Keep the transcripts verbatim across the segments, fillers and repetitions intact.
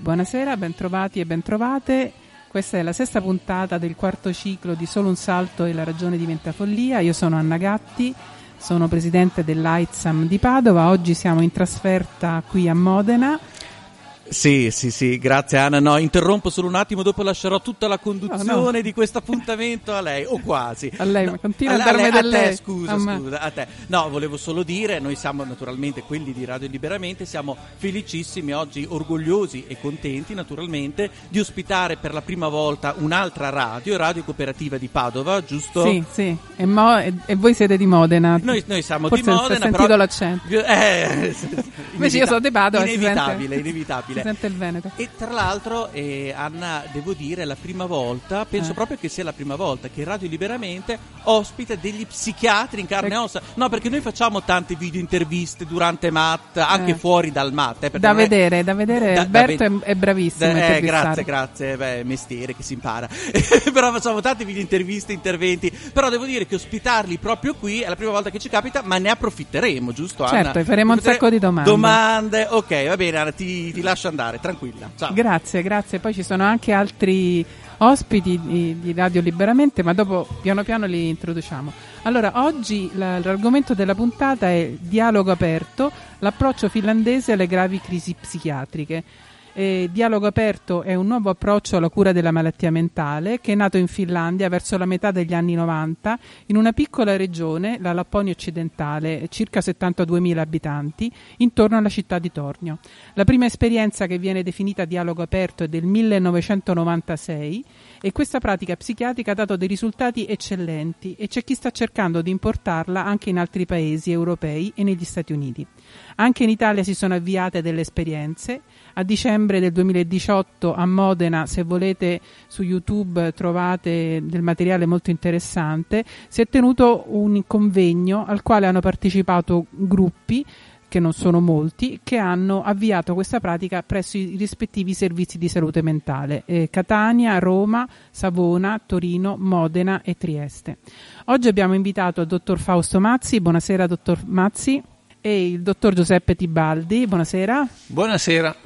Buonasera, bentrovati e bentrovate. Questa è la sesta puntata del quarto ciclo di Solo un salto e la ragione diventa follia. Io sono Anna Gatti, sono presidente dell'AITSAM di Padova. Oggi siamo in trasferta qui a Modena. Sì, sì, sì, grazie Anna. No, interrompo solo un attimo, dopo lascerò tutta la conduzione no, no. di questo appuntamento a lei, o quasi. A lei, no, ma continua a, a darmi del lei. A te, scusa, Amma. scusa, a te. No, volevo solo dire, noi siamo naturalmente quelli di Radio Liberamente, siamo felicissimi oggi, orgogliosi e contenti naturalmente di ospitare per la prima volta un'altra radio, Radio Cooperativa di Padova, giusto? Sì, sì, e, mo- e-, e voi siete di Modena. Noi, noi siamo Forse di Modena, però... sentito l'accento. Eh, Invece io sono di Padova. Inevitabile, inevitabile. Il Veneto. E tra l'altro eh, Anna, devo dire, è la prima volta, penso eh. proprio che sia la prima volta che Radio Liberamente ospita degli psichiatri in carne e ossa. No, perché noi facciamo tante video interviste durante M A T, anche eh. fuori dal M A T eh, da, vedere, è... da vedere, da vedere, Alberto è bravissimo da, eh, grazie, grazie, beh, mestiere che si impara però facciamo tante video interviste, interventi, però devo dire che ospitarli proprio qui è la prima volta che ci capita, ma ne approfitteremo, giusto Anna? Certo, faremo un sacco di domande. Domande, ok, va bene Anna, ti, ti lascio andare, tranquilla. Ciao. Grazie, grazie. Poi ci sono anche altri ospiti di, di Radio Liberamente, ma dopo piano piano li introduciamo. Allora, oggi la, l'argomento della puntata è Dialogo Aperto, l'approccio finlandese alle gravi crisi psichiatriche. Eh, Dialogo Aperto è un nuovo approccio alla cura della malattia mentale che è nato in Finlandia verso la metà degli anni novanta in una piccola regione, la Lapponia occidentale, circa settantaduemila abitanti, intorno alla città di Tornio. La prima esperienza che viene definita Dialogo Aperto è del millenovecentonovantasei e questa pratica psichiatrica ha dato dei risultati eccellenti e c'è chi sta cercando di importarla anche in altri paesi europei e negli Stati Uniti. Anche in Italia si sono avviate delle esperienze. A dicembre del duemiladiciotto a Modena, se volete su YouTube trovate del materiale molto interessante, si è tenuto un convegno al quale hanno partecipato gruppi, che non sono molti, che hanno avviato questa pratica presso i rispettivi servizi di salute mentale, eh, Catania, Roma, Savona, Torino, Modena e Trieste. Oggi abbiamo invitato il dottor Fausto Mazzi, buonasera dottor Mazzi, e il dottor Giuseppe Tibaldi, buonasera. Buonasera.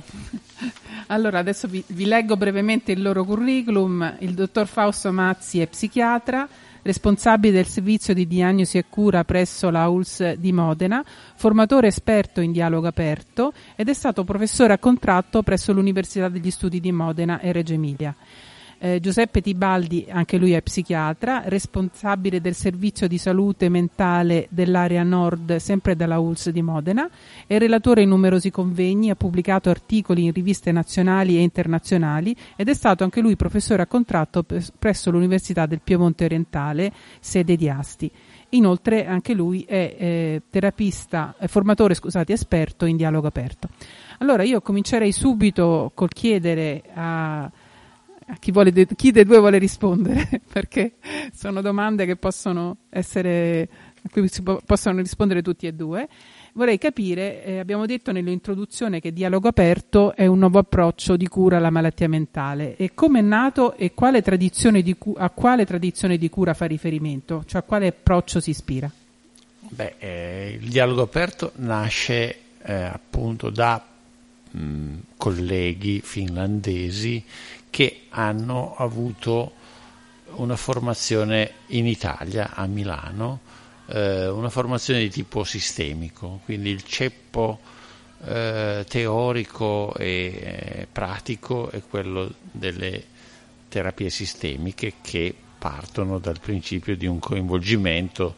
Allora, adesso vi, vi leggo brevemente il loro curriculum. Il dottor Fausto Mazzi è psichiatra, responsabile del servizio di diagnosi e cura presso la A U S L di Modena, formatore esperto in dialogo aperto ed è stato professore a contratto presso l'Università degli Studi di Modena e Reggio Emilia. Eh, Giuseppe Tibaldi, anche lui è psichiatra, responsabile del servizio di salute mentale dell'area nord, sempre dalla A U S L di Modena, è relatore in numerosi convegni, ha pubblicato articoli in riviste nazionali e internazionali ed è stato anche lui professore a contratto presso l'Università del Piemonte Orientale, sede di Asti. Inoltre anche lui è eh, terapista, eh, formatore, scusate, esperto in dialogo aperto. Allora io comincerei subito col chiedere a... Chi, vuole de- chi dei due vuole rispondere? Perché sono domande che possono essere, a cui si po- possono rispondere tutti e due. Vorrei capire, eh, abbiamo detto nell'introduzione che Dialogo Aperto è un nuovo approccio di cura alla malattia mentale. E come è nato e quale tradizione di cu- a quale tradizione di cura fa riferimento? Cioè a quale approccio si ispira? Beh, eh, il Dialogo Aperto nasce eh, appunto da mh, colleghi finlandesi che hanno avuto una formazione in Italia, a Milano, eh, una formazione di tipo sistemico, quindi il ceppo eh, teorico e eh, pratico è quello delle terapie sistemiche che partono dal principio di un coinvolgimento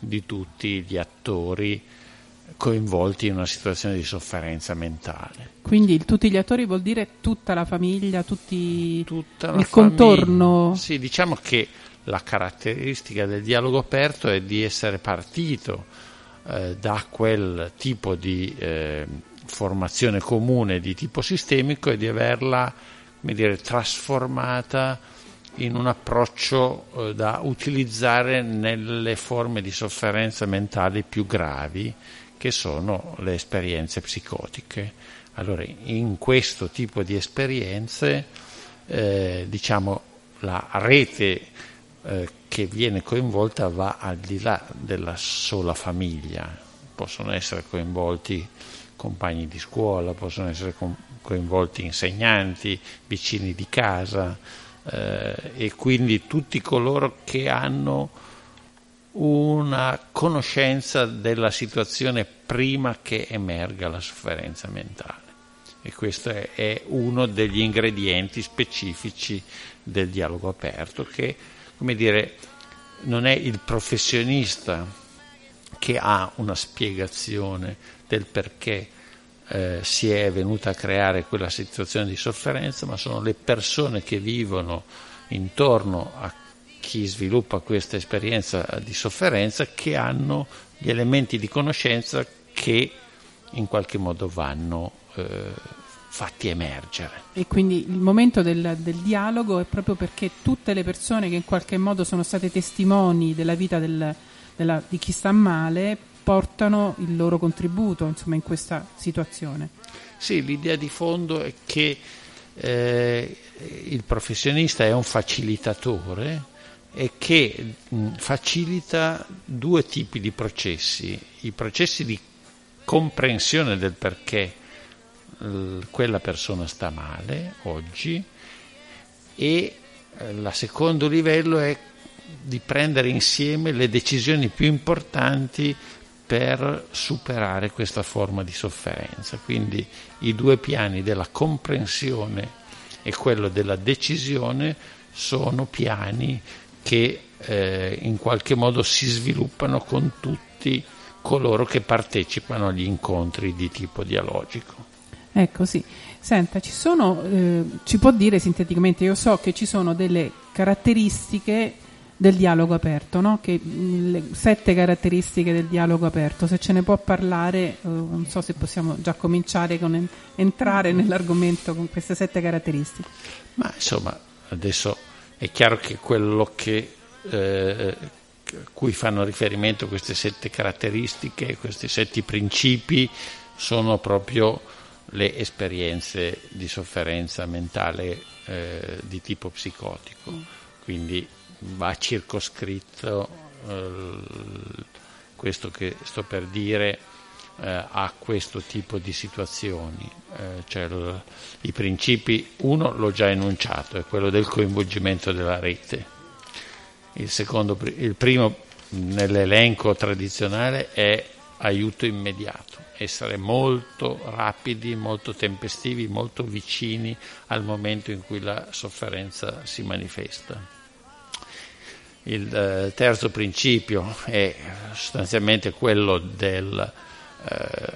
di tutti gli attori coinvolti in una situazione di sofferenza mentale. Quindi tutti gli attori vuol dire tutta la famiglia, tutti tutta il contorno. Sì, diciamo che la caratteristica del dialogo aperto è di essere partito eh, da quel tipo di eh, formazione comune di tipo sistemico e di averla, come dire, trasformata in un approccio eh, da utilizzare nelle forme di sofferenza mentale più gravi, che sono le esperienze psicotiche. Allora, in questo tipo di esperienze, eh, diciamo, la rete eh, che viene coinvolta va al di là della sola famiglia. Possono essere coinvolti compagni di scuola, possono essere coinvolti insegnanti, vicini di casa, eh, e quindi tutti coloro che hanno una conoscenza della situazione prima che emerga la sofferenza mentale. E questo è, è uno degli ingredienti specifici del dialogo aperto, che, come dire, non è il professionista che ha una spiegazione del perché eh, si è venuta a creare quella situazione di sofferenza, ma sono le persone che vivono intorno a chi sviluppa questa esperienza di sofferenza che hanno gli elementi di conoscenza che in qualche modo vanno eh, fatti emergere. E quindi il momento del, del dialogo è proprio perché tutte le persone che in qualche modo sono state testimoni della vita del, della, di chi sta male portano il loro contributo, insomma, in questa situazione. Sì, l'idea di fondo è che eh, il professionista è un facilitatore e che mh, facilita due tipi di processi: i processi di comprensione del perché l- quella persona sta male oggi, e eh, il secondo livello è di prendere insieme le decisioni più importanti per superare questa forma di sofferenza. Quindi i due piani della comprensione e quello della decisione sono piani che eh, in qualche modo si sviluppano con tutti coloro che partecipano agli incontri di tipo dialogico. Ecco, sì. Senta, ci sono, eh, ci può dire sinteticamente, io so che ci sono delle caratteristiche del dialogo aperto, no? Che, le sette caratteristiche del dialogo aperto, se ce ne può parlare, eh, non so se possiamo già cominciare con en- entrare nell'argomento con queste sette caratteristiche. Ma insomma, adesso è chiaro che quello che, eh, cui fanno riferimento queste sette caratteristiche, questi sette principi, sono proprio le esperienze di sofferenza mentale eh, di tipo psicotico. Quindi va circoscritto eh, questo che sto per dire eh, a questo tipo di situazioni. Eh, cioè l- i principi, uno l'ho già enunciato, è quello del coinvolgimento della rete. Il, secondo, il primo nell'elenco tradizionale è aiuto immediato, essere molto rapidi, molto tempestivi, molto vicini al momento in cui la sofferenza si manifesta. Il eh, terzo principio è sostanzialmente quello del, eh,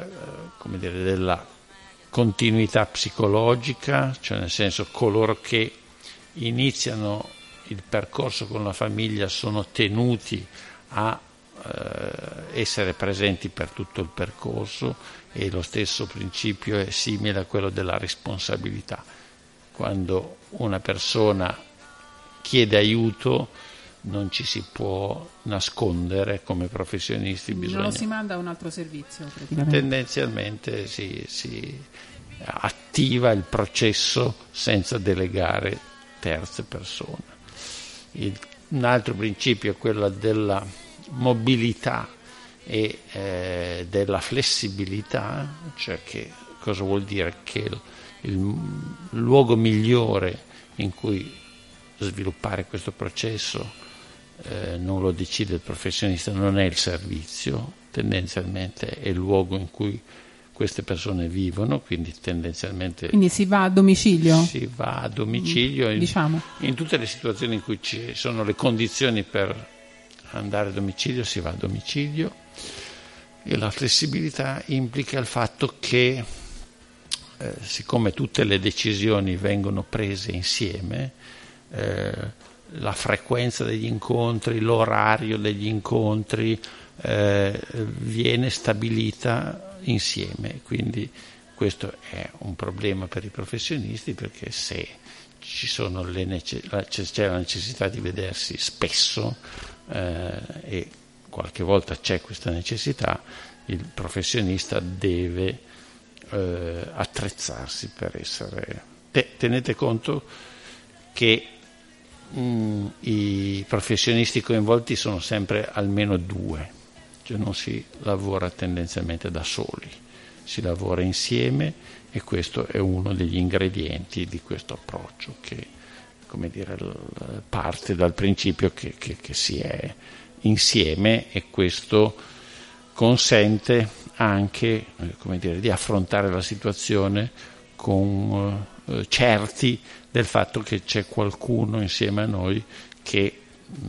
come dire, della continuità psicologica, cioè nel senso coloro che iniziano il percorso con la famiglia sono tenuti a eh, essere presenti per tutto il percorso, e lo stesso principio è simile a quello della responsabilità. Quando una persona chiede aiuto non ci si può nascondere come professionisti. Bisogna... Non lo si manda a un altro servizio, praticamente. Tendenzialmente si, si attiva il processo senza delegare terze persone. Il, un altro principio è quello della mobilità e eh, della flessibilità, cioè che cosa vuol dire? Che il, il luogo migliore in cui sviluppare questo processo Eh, non lo decide il professionista, non è il servizio, tendenzialmente è il luogo in cui queste persone vivono, quindi tendenzialmente quindi si va a domicilio si va a domicilio in, diciamo. In tutte le situazioni in cui ci sono le condizioni per andare a domicilio si va a domicilio. E la flessibilità implica il fatto che eh, siccome tutte le decisioni vengono prese insieme, eh, la frequenza degli incontri, l'orario degli incontri eh, viene stabilita insieme. Quindi questo è un problema per i professionisti, perché se ci sono le nece- la, c'è la necessità di vedersi spesso eh, e qualche volta c'è questa necessità, il professionista deve eh, attrezzarsi per essere... Te- tenete conto che Mm, i professionisti coinvolti sono sempre almeno due, cioè non si lavora tendenzialmente da soli, si lavora insieme, e questo è uno degli ingredienti di questo approccio che, come dire, parte dal principio che, che, che si è insieme, e questo consente anche, come dire, di affrontare la situazione con eh, certi del fatto che c'è qualcuno insieme a noi che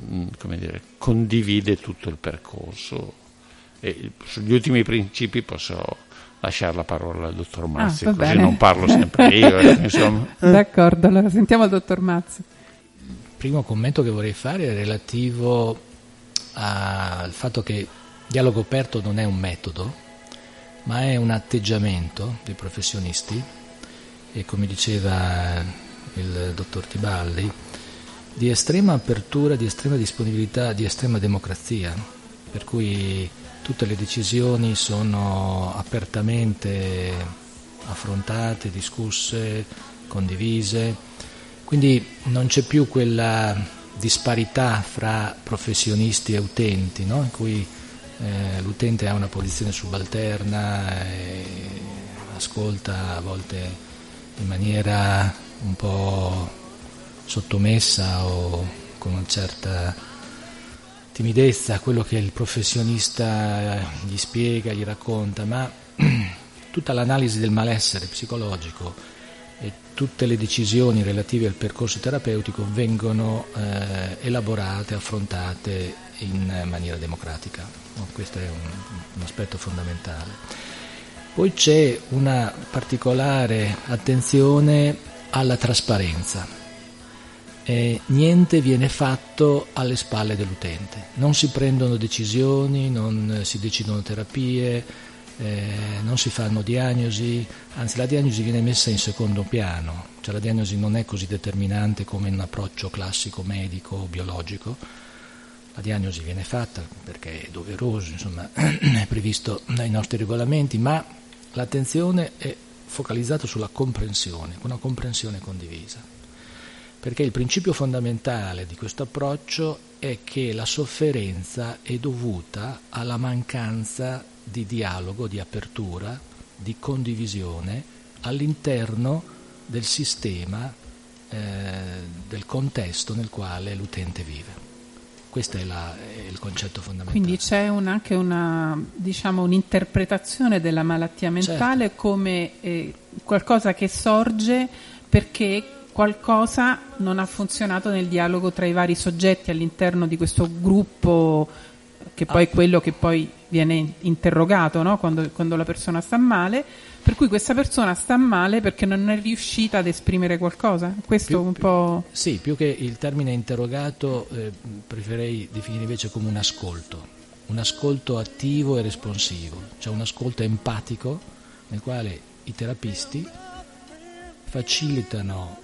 mh, come dire, condivide tutto il percorso. E sugli ultimi principi posso lasciare la parola al dottor Mazzi, ah, così bene. Non parlo sempre io. Insomma. D'accordo, allora sentiamo il dottor Mazzi. Il primo commento che vorrei fare è relativo al fatto che Dialogo Aperto non è un metodo, ma è un atteggiamento dei professionisti, e come diceva il dottor Tibaldi, di estrema apertura, di estrema disponibilità, di estrema democrazia, per cui tutte le decisioni sono apertamente affrontate, discusse, condivise, quindi non c'è più quella disparità fra professionisti e utenti, no? In cui eh, l'utente ha una posizione subalterna, e ascolta a volte in maniera un po' sottomessa o con una certa timidezza quello che il professionista gli spiega, gli racconta, ma tutta l'analisi del malessere psicologico e tutte le decisioni relative al percorso terapeutico vengono eh, elaborate, affrontate in maniera democratica. Questo è un, un aspetto fondamentale. Poi c'è una particolare attenzione alla trasparenza. E niente viene fatto alle spalle dell'utente, non si prendono decisioni, non si decidono terapie, eh, non si fanno diagnosi, anzi la diagnosi viene messa in secondo piano, cioè la diagnosi non è così determinante come in un approccio classico medico o biologico. La diagnosi viene fatta perché è doveroso, insomma è previsto dai nostri regolamenti, ma l'attenzione è focalizzata sulla comprensione, una comprensione condivisa. Perché il principio fondamentale di questo approccio è che la sofferenza è dovuta alla mancanza di dialogo, di apertura, di condivisione all'interno del sistema, eh, del contesto nel quale l'utente vive. Questo è, la, è il concetto fondamentale. Quindi c'è un, anche una, diciamo, un'interpretazione della malattia mentale, certo, come eh, qualcosa che sorge perché qualcosa non ha funzionato nel dialogo tra i vari soggetti all'interno di questo gruppo, che poi è quello che poi viene interrogato, no? quando, quando la persona sta male, per cui questa persona sta male perché non è riuscita ad esprimere qualcosa. Questo più, un po'... Sì, più che il termine interrogato eh, preferirei definire invece come un ascolto, un ascolto attivo e responsivo, cioè un ascolto empatico nel quale i terapisti facilitano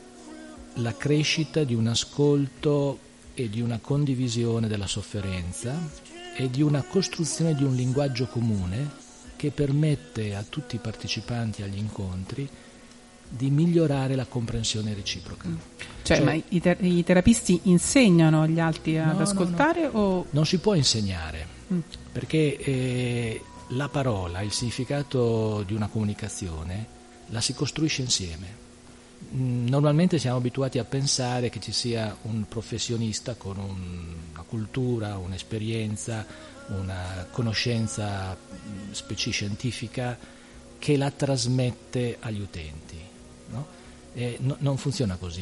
la crescita di un ascolto e di una condivisione della sofferenza e di una costruzione di un linguaggio comune che permette a tutti i partecipanti agli incontri di migliorare la comprensione reciproca. Cioè, cioè ma i, ter- i terapisti insegnano agli altri ad no, ascoltare? No, no. O... Non si può insegnare, mm. perché eh, la parola, il significato di una comunicazione, la si costruisce insieme. Normalmente siamo abituati a pensare che ci sia un professionista con un, una cultura, un'esperienza, una conoscenza specie scientifica che la trasmette agli utenti, no? E no, non funziona così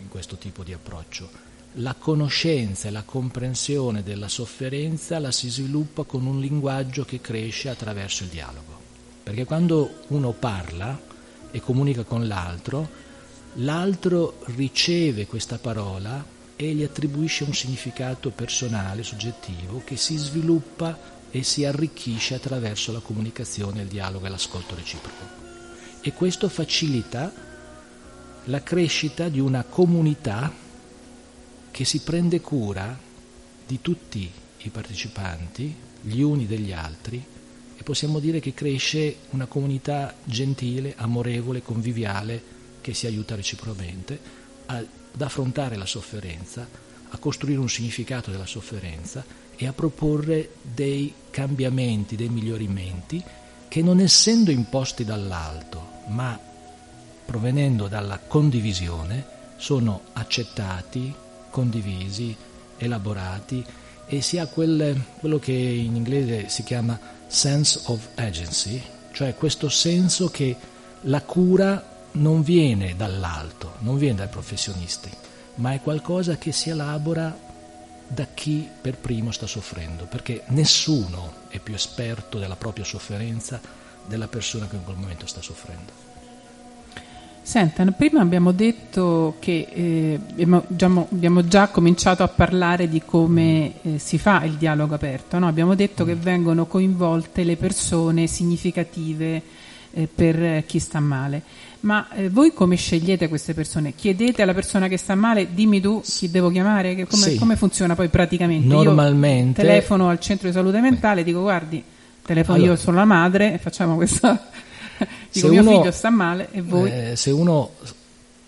in questo tipo di approccio. La conoscenza e la comprensione della sofferenza la si sviluppa con un linguaggio che cresce attraverso il dialogo, perché quando uno parla e comunica con l'altro, l'altro riceve questa parola e gli attribuisce un significato personale, soggettivo, che si sviluppa e si arricchisce attraverso la comunicazione, il dialogo e l'ascolto reciproco. E questo facilita la crescita di una comunità che si prende cura di tutti i partecipanti, gli uni degli altri, e possiamo dire che cresce una comunità gentile, amorevole, conviviale, che si aiuta reciprocamente ad affrontare la sofferenza, a costruire un significato della sofferenza e a proporre dei cambiamenti, dei miglioramenti che non essendo imposti dall'alto, ma provenendo dalla condivisione, sono accettati, condivisi, elaborati e si ha quel, quello che in inglese si chiama sense of agency, cioè questo senso che la cura non viene dall'alto, non viene dai professionisti, ma è qualcosa che si elabora da chi per primo sta soffrendo, perché nessuno è più esperto della propria sofferenza della persona che in quel momento sta soffrendo. Senta, prima abbiamo detto che eh, abbiamo, abbiamo già cominciato a parlare di come eh, si fa il dialogo aperto, no? Abbiamo detto che vengono coinvolte le persone significative eh, per chi sta male, ma eh, voi come scegliete queste persone? Chiedete alla persona che sta male, dimmi tu chi devo chiamare, che come, sì. come funziona poi praticamente? Normalmente. Io telefono al centro di salute mentale, dico guardi, telefono allora. Io sono la madre e facciamo questa... Dico, se mio uno, figlio sta male e voi? Eh, se uno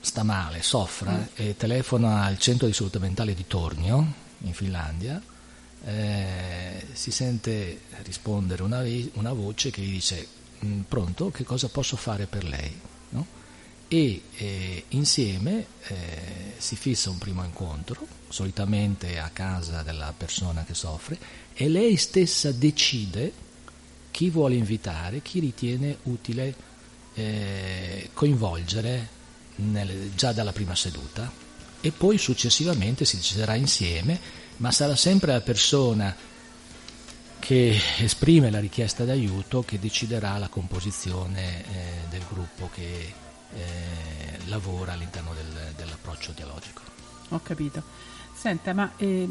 sta male, soffra mm. e telefona al centro di salute mentale di Tornio, in Finlandia, eh, si sente rispondere una, una voce che gli dice pronto, che cosa posso fare per lei? No? E eh, insieme eh, si fissa un primo incontro, solitamente a casa della persona che soffre, e lei stessa decide chi vuole invitare, chi ritiene utile eh, coinvolgere nel, già dalla prima seduta, e poi successivamente si deciderà insieme, ma sarà sempre la persona che esprime la richiesta d'aiuto che deciderà la composizione eh, del gruppo che eh, lavora all'interno del, dell'approccio dialogico. Ho capito. Senta, ma... Eh...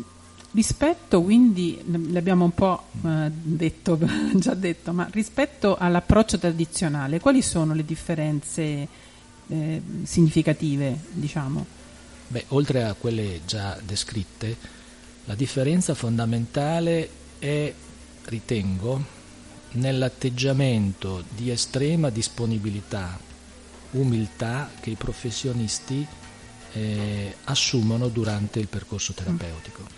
rispetto quindi, l'abbiamo un po' eh, detto, già detto, ma rispetto all'approccio tradizionale, quali sono le differenze eh, significative, diciamo? Beh, oltre a quelle già descritte, la differenza fondamentale è, ritengo, nell'atteggiamento di estrema disponibilità, umiltà che i professionisti eh, assumono durante il percorso terapeutico. Mm.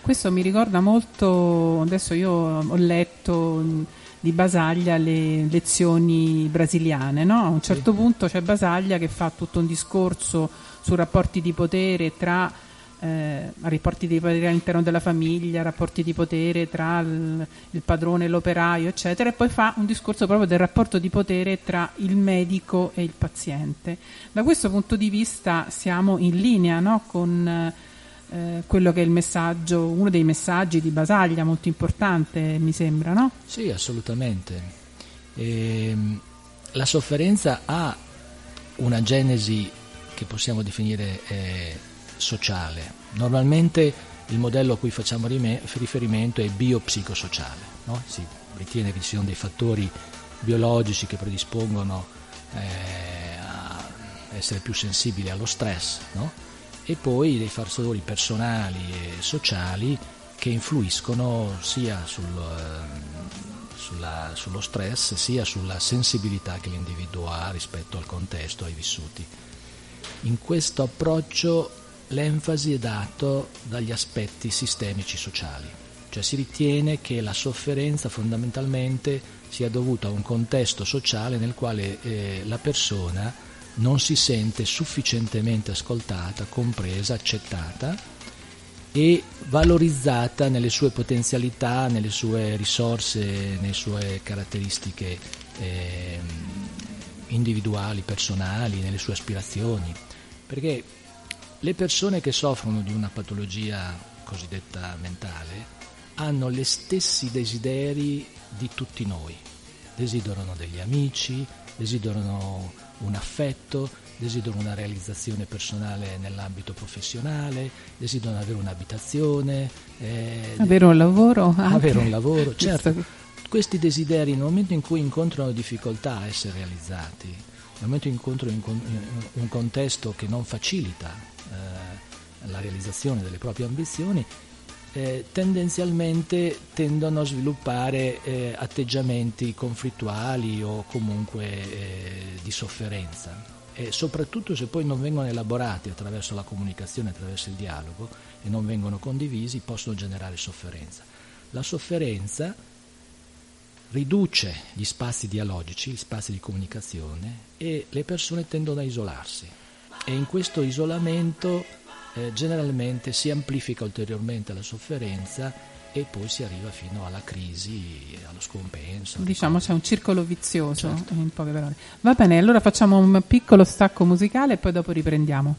Questo mi ricorda molto, adesso io ho letto di Basaglia le lezioni brasiliane, no? A un certo sì. punto c'è Basaglia che fa tutto un discorso su rapporti di potere tra eh, rapporti di potere all'interno della famiglia, rapporti di potere tra il, il padrone e l'operaio, eccetera, e poi fa un discorso proprio del rapporto di potere tra il medico e il paziente. Da questo punto di vista siamo in linea, no? Con Eh, quello che è il messaggio, uno dei messaggi di Basaglia molto importante, mi sembra, no? Sì, assolutamente. E, la sofferenza ha una genesi che possiamo definire eh, sociale. Normalmente il modello a cui facciamo rime- riferimento è biopsicosociale, no? Si ritiene che ci siano dei fattori biologici che predispongono eh, a essere più sensibili allo stress, no? E poi dei fattori personali e sociali che influiscono sia sul, sulla, sullo stress sia sulla sensibilità che l'individuo ha rispetto al contesto, ai vissuti. In questo approccio l'enfasi è dato dagli aspetti sistemici sociali, cioè si ritiene che la sofferenza fondamentalmente sia dovuta a un contesto sociale nel quale eh, la persona non si sente sufficientemente ascoltata, compresa, accettata e valorizzata nelle sue potenzialità, nelle sue risorse, nelle sue caratteristiche eh, individuali, personali, nelle sue aspirazioni. Perché le persone che soffrono di una patologia cosiddetta mentale hanno gli stessi desideri di tutti noi. Desiderano degli amici, desiderano un affetto, desiderano una realizzazione personale nell'ambito professionale, desiderano avere un'abitazione, eh, avere un lavoro, anche. avere un lavoro, certo. Questi desideri nel momento in cui incontrano difficoltà a essere realizzati, nel momento in cui incontrano un contesto che non facilita eh, la realizzazione delle proprie ambizioni, Eh, tendenzialmente tendono a sviluppare eh, atteggiamenti conflittuali o comunque eh, di sofferenza, e soprattutto se poi non vengono elaborati attraverso la comunicazione, attraverso il dialogo, e non vengono condivisi, possono generare sofferenza. La sofferenza riduce gli spazi dialogici, gli spazi di comunicazione, e le persone tendono a isolarsi, e in questo isolamento eh, generalmente si amplifica ulteriormente la sofferenza e poi si arriva fino alla crisi, allo scompenso. Diciamo c'è un circolo vizioso, certo. In poche parole. Va bene, allora facciamo un piccolo stacco musicale e poi dopo riprendiamo.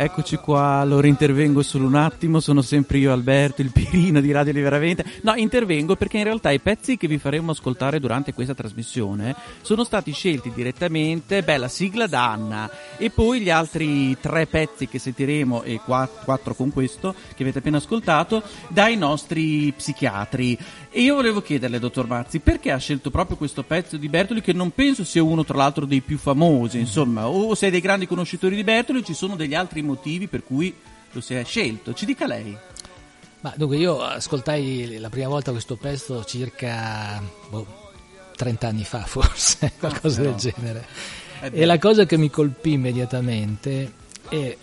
Eccoci qua, allora intervengo solo un attimo, sono sempre io Alberto, il pirino di Radio Liberamente. No, intervengo perché in realtà i pezzi che vi faremo ascoltare durante questa trasmissione sono stati scelti direttamente, beh, la sigla da Anna, e poi gli altri tre pezzi che sentiremo, e quattro, quattro con questo che avete appena ascoltato, dai nostri psichiatri. E io volevo chiederle, dottor Mazzi, perché ha scelto proprio questo pezzo di Bertoli, che non penso sia uno tra l'altro dei più famosi, insomma, o sei dei grandi conoscitori di Bertoli, ci sono degli altri motivi per cui lo si è scelto, ci dica lei. Ma dunque, io ascoltai la prima volta questo pezzo circa boh, trenta anni fa forse, qualcosa no, del genere, e la cosa che mi colpì immediatamente è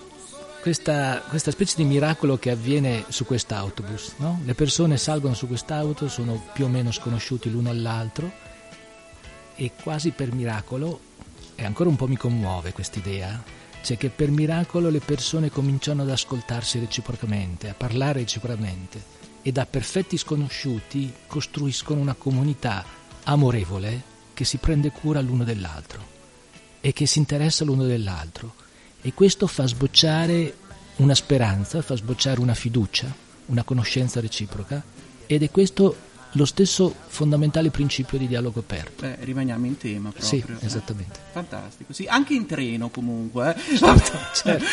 questa, questa specie di miracolo che avviene su quest'autobus, no? Le persone salgono su quest'auto, sono più o meno sconosciuti l'uno all'altro, e quasi per miracolo, e ancora un po' mi commuove quest'idea, cioè che per miracolo le persone cominciano ad ascoltarsi reciprocamente, a parlare reciprocamente, e da perfetti sconosciuti costruiscono una comunità amorevole che si prende cura l'uno dell'altro e che si interessa l'uno dell'altro, e questo fa sbocciare una speranza, fa sbocciare una fiducia, una conoscenza reciproca, ed è questo lo stesso fondamentale principio di dialogo aperto. Beh, rimaniamo in tema proprio. Sì, esattamente. Eh, fantastico. Sì, anche in treno comunque. Eh. Certo, certo.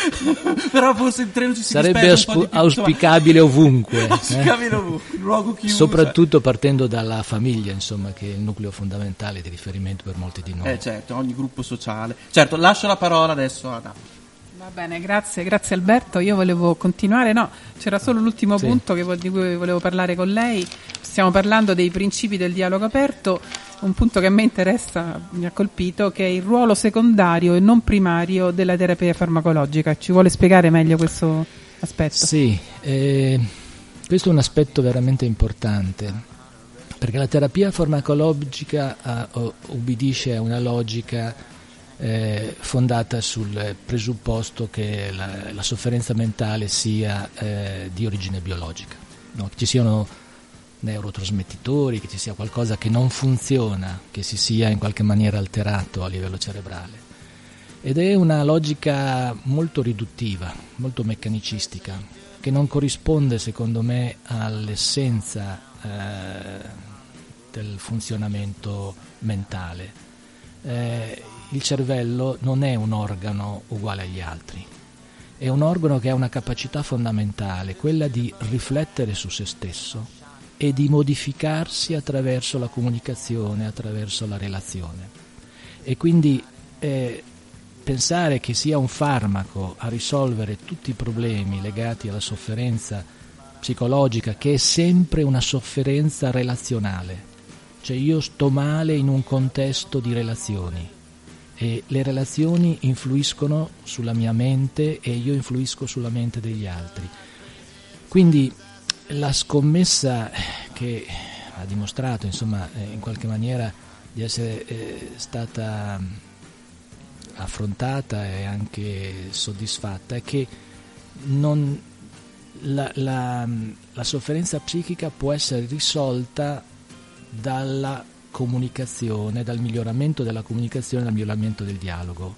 Però forse in treno ci si sarebbe asp- più, auspicabile insomma. ovunque. Auspicabile eh. ovunque, luogo chiuso. Soprattutto partendo dalla famiglia, insomma, che è il nucleo fondamentale di riferimento per molti di noi. Eh certo, ogni gruppo sociale. Certo, lascio la parola adesso ad Anna. Va bene, grazie, grazie Alberto. Io volevo continuare, no, c'era solo l'ultimo sì. punto che, di cui volevo parlare con lei. Stiamo parlando dei principi del dialogo aperto. Un punto che a me interessa, mi ha colpito, che è il ruolo secondario e non primario della terapia farmacologica. Ci vuole spiegare meglio questo aspetto? Sì, eh, questo è un aspetto veramente importante, perché la terapia farmacologica uh, ubbidisce a una logica Eh, fondata sul presupposto che la, la sofferenza mentale sia eh, di origine biologica, no? Che ci siano neurotrasmettitori, che ci sia qualcosa che non funziona, che si sia in qualche maniera alterato a livello cerebrale, ed è una logica molto riduttiva, molto meccanicistica, che non corrisponde secondo me all'essenza eh, del funzionamento mentale. eh, Il cervello non è un organo uguale agli altri, è un organo che ha una capacità fondamentale, quella di riflettere su se stesso e di modificarsi attraverso la comunicazione, attraverso la relazione. E quindi eh, pensare che sia un farmaco a risolvere tutti i problemi legati alla sofferenza psicologica, che è sempre una sofferenza relazionale, cioè io sto male in un contesto di relazioni, e le relazioni influiscono sulla mia mente e io influisco sulla mente degli altri. Quindi la scommessa che ha dimostrato, insomma, in qualche maniera di essere eh, stata affrontata e anche soddisfatta, è che non, la, la, la sofferenza psichica può essere risolta dalla comunicazione, dal miglioramento della comunicazione, dal miglioramento del dialogo,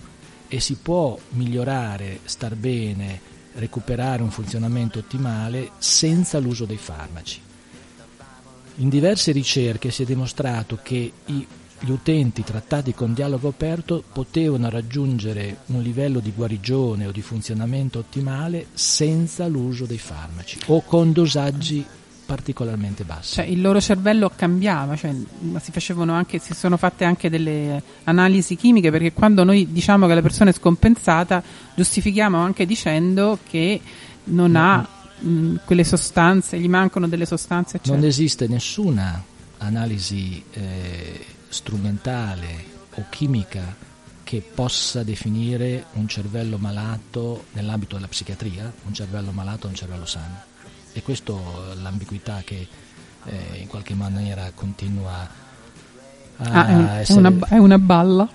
e si può migliorare, star bene, recuperare un funzionamento ottimale senza l'uso dei farmaci. In diverse ricerche si è dimostrato che i, gli utenti trattati con dialogo aperto potevano raggiungere un livello di guarigione o di funzionamento ottimale senza l'uso dei farmaci o con dosaggi particolarmente basse. Cioè il loro cervello cambiava, cioè, ma si facevano anche, si sono fatte anche delle analisi chimiche, perché quando noi diciamo che la persona è scompensata giustifichiamo anche dicendo che non no, ha mh, quelle sostanze, gli mancano delle sostanze, eccetera. Non esiste nessuna analisi eh, strumentale o chimica che possa definire un cervello malato nell'ambito della psichiatria, un cervello malato o un cervello sano. E questo l'ambiguità che eh, in qualche maniera continua Ah, è, un, è, una, è una balla?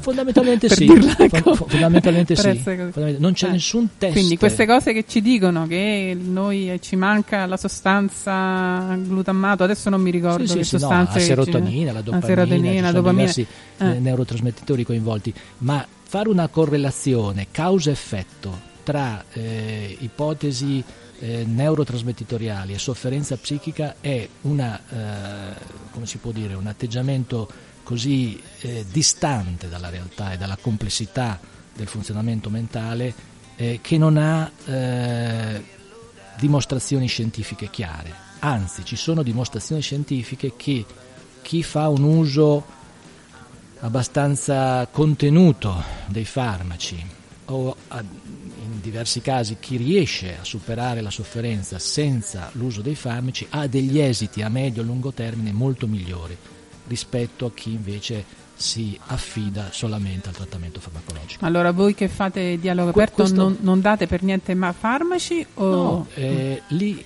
Fondamentalmente sì, fondamentalmente sì. Non c'è eh. nessun test. Quindi queste cose che ci dicono che noi ci manca la sostanza glutammato, adesso non mi ricordo sì, che sì, sostanze. No, la serotonina, la dopamina, serotonina, ci sono dopamina. diversi eh. neurotrasmettitori coinvolti, ma fare una correlazione causa-effetto tra eh, ipotesi eh, neurotrasmettitoriali e sofferenza psichica è una, eh, come si può dire, un atteggiamento così eh, distante dalla realtà e dalla complessità del funzionamento mentale eh, che non ha eh, dimostrazioni scientifiche chiare. Anzi, ci sono dimostrazioni scientifiche che chi fa un uso abbastanza contenuto dei farmaci o a, in diversi casi chi riesce a superare la sofferenza senza l'uso dei farmaci ha degli esiti a medio e lungo termine molto migliori rispetto a chi invece si affida solamente al trattamento farmacologico. Allora voi che fate dialogo aperto Questo... non, non date per niente ma farmaci? O... No, eh, li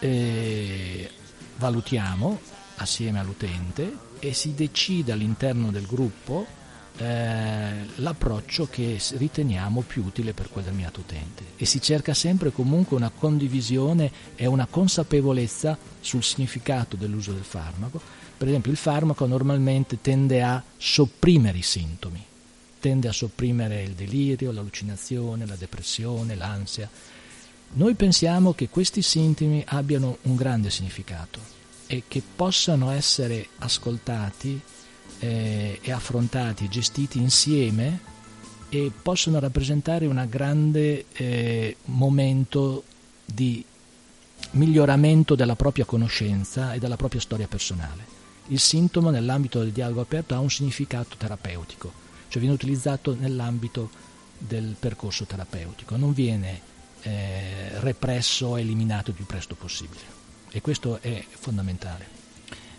eh, valutiamo assieme all'utente e si decide all'interno del gruppo eh, l'approccio che riteniamo più utile per quel determinato utente e si cerca sempre comunque una condivisione e una consapevolezza sul significato dell'uso del farmaco. Per esempio il farmaco normalmente tende a sopprimere i sintomi, tende a sopprimere il delirio, l'allucinazione, la depressione, l'ansia. Noi pensiamo che questi sintomi abbiano un grande significato e che possano essere ascoltati eh, e affrontati e gestiti insieme e possono rappresentare un grande eh, momento di miglioramento della propria conoscenza e della propria storia personale. Il sintomo nell'ambito del dialogo aperto ha un significato terapeutico, cioè viene utilizzato nell'ambito del percorso terapeutico, non viene eh, represso o eliminato il più presto possibile e questo è fondamentale.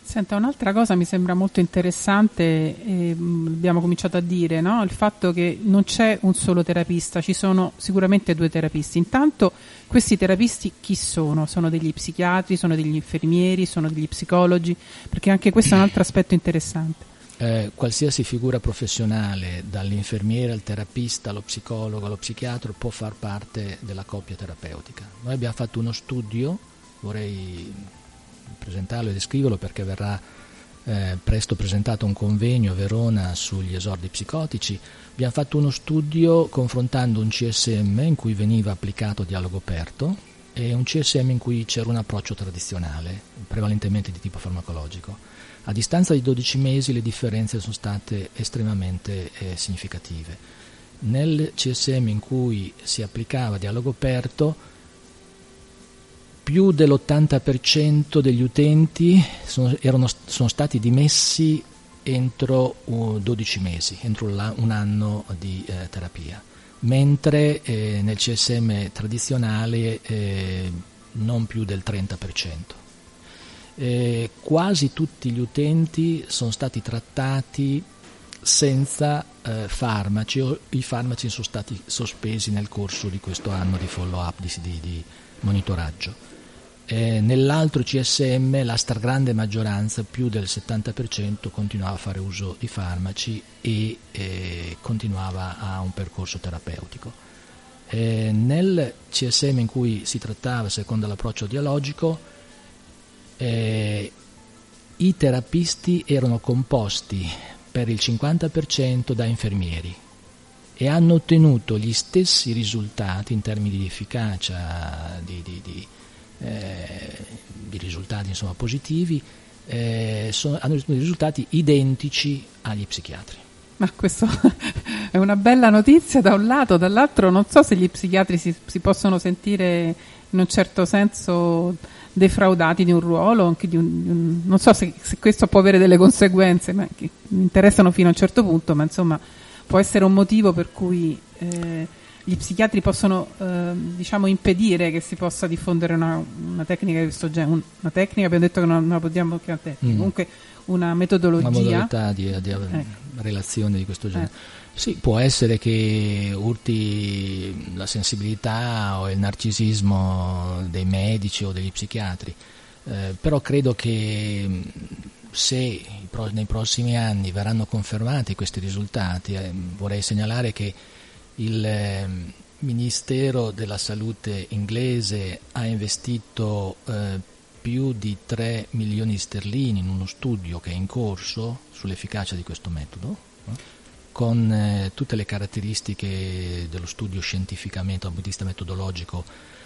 Senta, un'altra cosa mi sembra molto interessante, eh, abbiamo cominciato a dire, no? Il fatto che non c'è un solo terapista, ci sono sicuramente due terapisti. Intanto questi terapisti chi sono? Sono degli psichiatri, sono degli infermieri, sono degli psicologi? Perché anche questo è un altro aspetto interessante. Eh, qualsiasi figura professionale, dall'infermiere al terapista, allo psicologo, allo psichiatro, può far parte della coppia terapeutica. Noi abbiamo fatto uno studio, vorrei... presentarlo e descriverlo perché verrà eh, presto presentato un convegno a Verona sugli esordi psicotici. Abbiamo fatto uno studio confrontando un C S M in cui veniva applicato dialogo aperto e un C S M in cui c'era un approccio tradizionale, prevalentemente di tipo farmacologico. A distanza di dodici mesi le differenze sono state estremamente eh, significative. Nel C S M in cui si applicava dialogo aperto più dell'ottanta per cento degli utenti sono, erano, sono stati dimessi entro uh, dodici mesi, entro la, un anno di eh, terapia, mentre eh, nel C S M tradizionale eh, non più del trenta per cento. Eh, quasi tutti gli utenti sono stati trattati senza eh, farmaci o i farmaci sono stati sospesi nel corso di questo anno di follow-up, di, di monitoraggio. Eh, nell'altro C S M la stragrande maggioranza, più del settanta per cento, continuava a fare uso di farmaci e eh, continuava a un percorso terapeutico. Eh, nel C S M in cui si trattava secondo l'approccio dialogico, eh, i terapisti erano composti per il cinquanta per cento da infermieri e hanno ottenuto gli stessi risultati in termini di efficacia, di... di, di Eh, i risultati insomma positivi eh, sono, hanno risultati identici agli psichiatri. Ma questo è una bella notizia da un lato, dall'altro non so se gli psichiatri si, si possono sentire in un certo senso defraudati di un ruolo, anche di un, di un, non so se, se questo può avere delle conseguenze ma che mi interessano fino a un certo punto, ma insomma può essere un motivo per cui eh, gli psichiatri possono eh, diciamo impedire che si possa diffondere una, una tecnica di questo genere, una tecnica, abbiamo detto che non la possiamo chiamare tecnica, mm. comunque una metodologia, una modalità di, di ecco. relazione di questo genere. Eh. Sì, può essere che urti la sensibilità o il narcisismo dei medici o degli psichiatri, eh, però credo che se nei prossimi anni verranno confermati questi risultati, eh, vorrei segnalare che il eh, Ministero della Salute inglese ha investito eh, più di tre milioni sterline in uno studio che è in corso sull'efficacia di questo metodo, eh? con eh, tutte le caratteristiche dello studio scientificamente, dal punto di vista metodologico.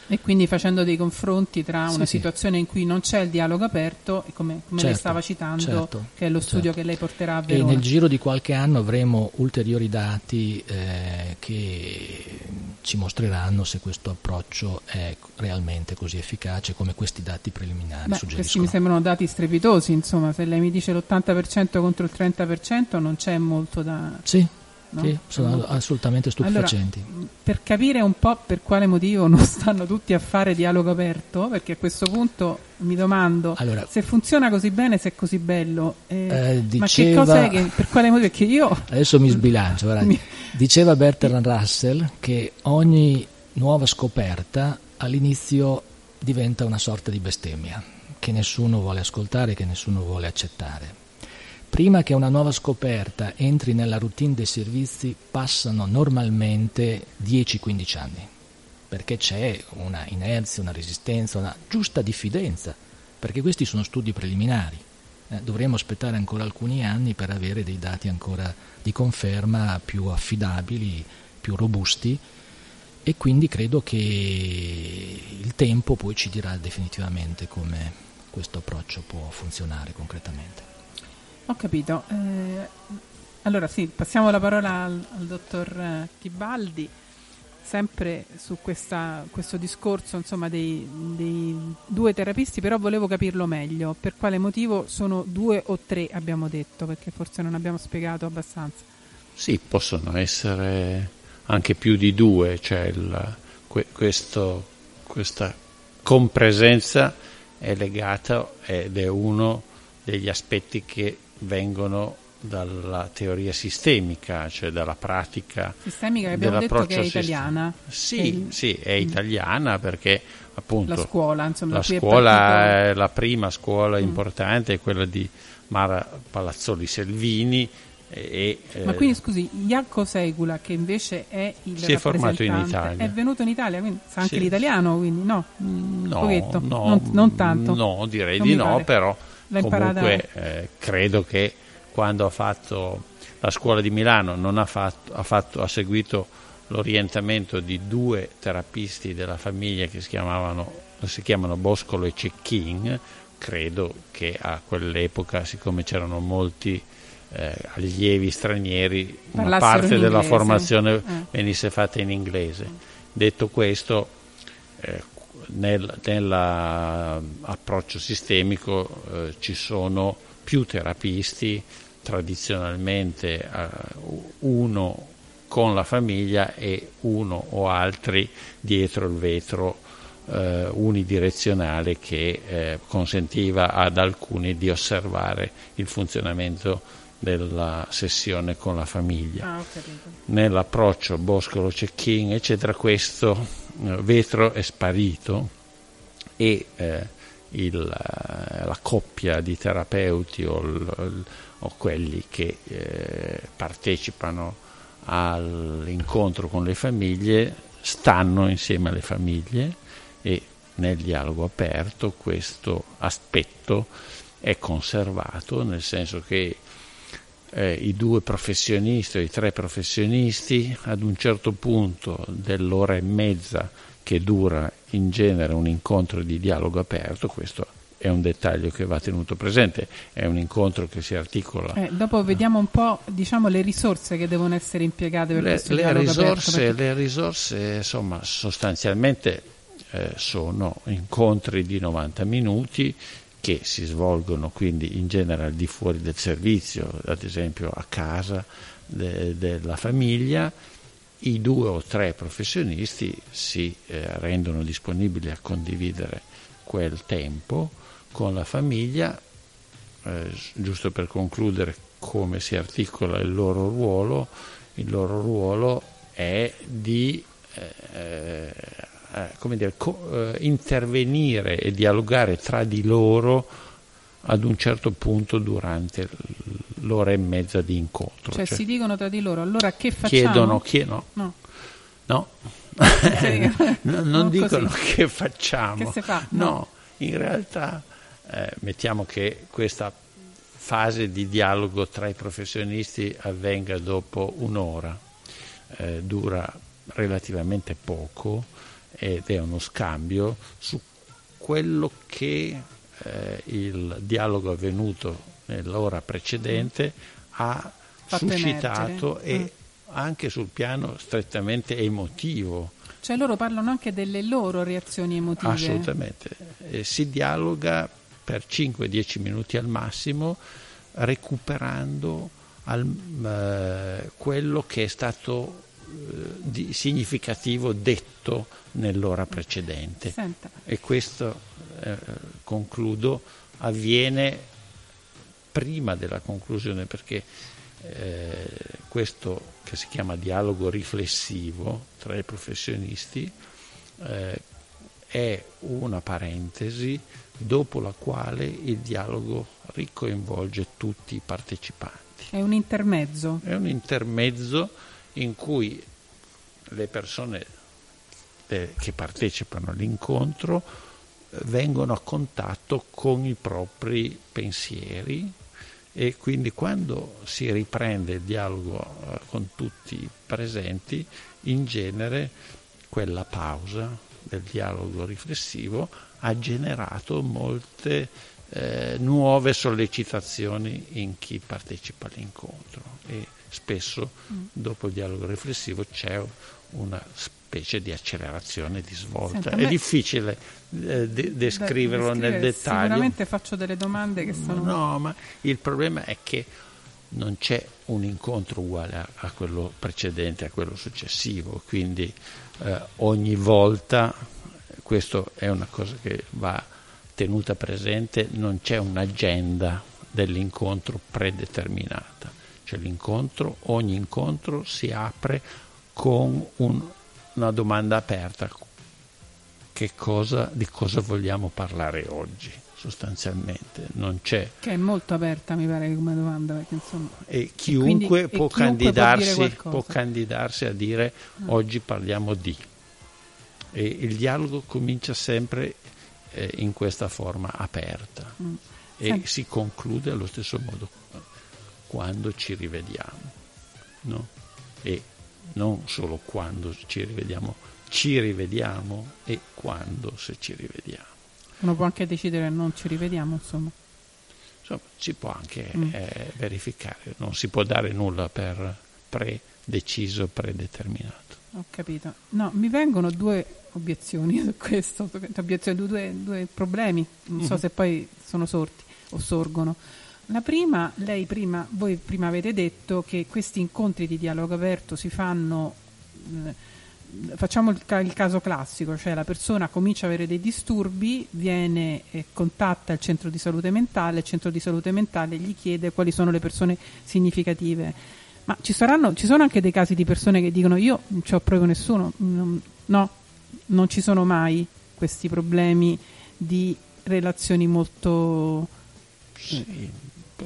E quindi facendo dei confronti tra una sì, situazione sì. in cui non c'è il dialogo aperto, e come, come certo, lei stava citando, certo, che è lo studio certo. che lei porterà a Verona. E nel giro di qualche anno avremo ulteriori dati eh, che ci mostreranno se questo approccio è realmente così efficace come questi dati preliminari Beh, suggeriscono. Questi mi sembrano dati strepitosi, insomma, se lei mi dice l'ottanta per cento contro il trenta per cento non c'è molto da... Sì. No? Sì, sono assolutamente stupefacenti. Allora, per capire un po' per quale motivo non stanno tutti a fare dialogo aperto, perché a questo punto mi domando allora, se funziona così bene, se è così bello, eh, eh, diceva, ma che cosa è che, per quale motivo? Perché io adesso mi sbilancio. Mi... Diceva Bertrand Russell che ogni nuova scoperta all'inizio diventa una sorta di bestemmia che nessuno vuole ascoltare, che nessuno vuole accettare. Prima che una nuova scoperta entri nella routine dei servizi passano normalmente dieci quindici anni, perché c'è una inerzia, una resistenza, una giusta diffidenza, perché questi sono studi preliminari. Eh, dovremo aspettare ancora alcuni anni per avere dei dati ancora di conferma più affidabili, più robusti, e quindi credo che il tempo poi ci dirà definitivamente come questo approccio può funzionare concretamente. Ho capito. Eh, allora sì, passiamo la parola al, al dottor Tibaldi, sempre su questa, questo discorso insomma dei, dei due terapisti, però volevo capirlo meglio. Per quale motivo sono due o tre, abbiamo detto, perché forse non abbiamo spiegato abbastanza. Sì, possono essere anche più di due, cioè il, que, questo, questa compresenza è legata ed è uno degli aspetti che vengono dalla teoria sistemica, cioè dalla pratica sistemica, che abbiamo detto che è italiana. Sì, è... sì, è italiana perché appunto la scuola, insomma, la scuola è la prima scuola mm. importante, è quella di Mara Palazzoli Selvini. E, eh, Ma quindi scusi, Jaakko Seikkula, che invece è il si è formato in Italia, è venuto in Italia, quindi sa anche sì. l'italiano, quindi no, no, pochetto, no non, non tanto. No, direi non di no, pare. però comunque eh, credo che quando ha fatto la scuola di Milano non ha fatto, ha, fatto, ha seguito l'orientamento di due terapisti della famiglia che si chiamavano si chiamano Boscolo e Cecchin. Credo che a quell'epoca, siccome c'erano molti eh, allievi stranieri, una parte della formazione eh. venisse fatta in inglese. Detto questo, eh, Nel, nell'approccio sistemico eh, ci sono più terapisti, tradizionalmente eh, uno con la famiglia e uno o altri dietro il vetro eh, unidirezionale, che eh, consentiva ad alcuni di osservare il funzionamento della sessione con la famiglia. Ah, ho capito. Nell'approccio Boscolo, Cecchin, eccetera, questo vetro è sparito e eh, il, la coppia di terapeuti o, il, o quelli che eh, partecipano all'incontro con le famiglie stanno insieme alle famiglie, e nel dialogo aperto questo aspetto è conservato, nel senso che Eh, i due professionisti o i tre professionisti ad un certo punto dell'ora e mezza che dura in genere un incontro di dialogo aperto, questo è un dettaglio che va tenuto presente, è un incontro che si articola. Eh, dopo vediamo un po', diciamo, le risorse che devono essere impiegate per le, questo le dialogo risorse, aperto. Perché... Le risorse, insomma, sostanzialmente eh, sono incontri di novanta minuti, che si svolgono quindi in genere al di fuori del servizio, ad esempio a casa de- della famiglia. I due o tre professionisti si eh, rendono disponibili a condividere quel tempo con la famiglia. Eh, giusto per concludere come si articola il loro ruolo, il loro ruolo è di eh, come dire, co- intervenire e dialogare tra di loro ad un certo punto durante l'ora e mezza di incontro. Cioè, cioè si dicono tra di loro, allora che facciamo? Chiedono, chiedono. No. No. non, non, non dicono così. Che facciamo. Che se fa? No. no, in realtà eh, mettiamo che questa fase di dialogo tra i professionisti avvenga dopo un'ora, eh, dura relativamente poco ed è uno scambio su quello che eh, il dialogo avvenuto nell'ora precedente ha fatto suscitato emergere. E anche sul piano strettamente emotivo. Cioè loro parlano anche delle loro reazioni emotive. Assolutamente. E si dialoga per cinque dieci minuti al massimo, recuperando al, eh, quello che è stato eh, di significativo detto nell'ora precedente. Senta. E questo, eh, concludo, avviene prima della conclusione, perché eh, questo che si chiama dialogo riflessivo tra i professionisti eh, è una parentesi dopo la quale il dialogo ricoinvolge tutti i partecipanti. È un intermezzo. È un intermezzo in cui le persone eh, che partecipano all'incontro eh, vengono a contatto con i propri pensieri, e quindi quando si riprende il dialogo eh, con tutti i presenti, in genere quella pausa del dialogo riflessivo ha generato molte eh, nuove sollecitazioni in chi partecipa all'incontro, e spesso mm. dopo il dialogo riflessivo c'è una specie di accelerazione, di svolta. Senta, è difficile eh, de- descriverlo nel dettaglio. Sicuramente faccio delle domande che sono... No, ma il problema è che non c'è un incontro uguale a, a quello precedente, a quello successivo, quindi eh, ogni volta... Questo è una cosa che va tenuta presente, non c'è un'agenda dell'incontro predeterminata, cioè l'incontro, ogni incontro si apre con un, una domanda aperta, che cosa, di cosa vogliamo parlare oggi sostanzialmente, non c'è. Che è molto aperta, mi pare, come domanda, perché insomma... E chiunque, e quindi, può, e candidarsi, chiunque può, può candidarsi a dire ah. oggi parliamo di... E il dialogo comincia sempre eh, in questa forma aperta mm. e Senti. si conclude allo stesso modo quando ci rivediamo, no? E non solo quando ci rivediamo, ci rivediamo e quando, se ci rivediamo. Uno può anche decidere non ci rivediamo, insomma. Insomma, si può anche mm. eh, verificare, non si può dare nulla per predeciso, predeterminato. Ho capito. No, mi vengono due obiezioni su questo, obiezioni, due, due problemi, non so mm-hmm. se poi sono sorti o sorgono. La prima, lei prima, voi prima avete detto che questi incontri di dialogo aperto si fanno, eh, facciamo il, il caso classico, cioè la persona comincia ad avere dei disturbi, viene eh, contatta il centro di salute mentale, il centro di salute mentale gli chiede quali sono le persone significative. Ma ci saranno, ci sono anche dei casi di persone che dicono io non ci ho proprio nessuno, non, no, non ci sono mai questi problemi di relazioni molto... Sì,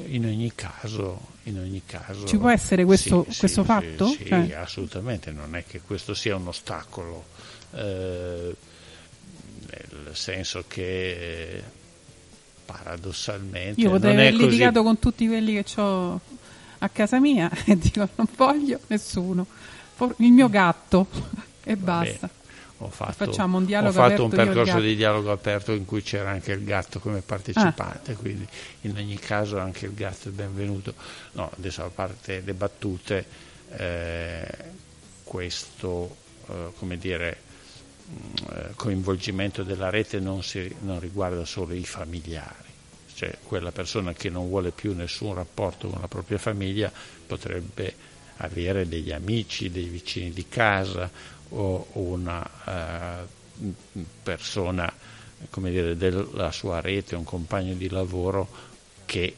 in ogni caso... In ogni caso ci può essere questo, sì, questo sì, fatto? Sì, cioè. sì, assolutamente, non è che questo sia un ostacolo, eh, nel senso che paradossalmente... Io potrei aver litigato così... con tutti quelli che ho... a casa mia e dico non voglio nessuno, il mio gatto e basta. Ho fatto, facciamo un dialogo ho fatto aperto, un percorso di dialogo aperto in cui c'era anche il gatto come partecipante, ah. quindi in ogni caso anche il gatto è benvenuto. No, adesso a parte le battute, eh, questo eh, come dire mh, coinvolgimento della rete non, si, non riguarda solo i familiari. Cioè quella persona che non vuole più nessun rapporto con la propria famiglia potrebbe avere degli amici, dei vicini di casa o una eh, persona, come dire, della sua rete, un compagno di lavoro che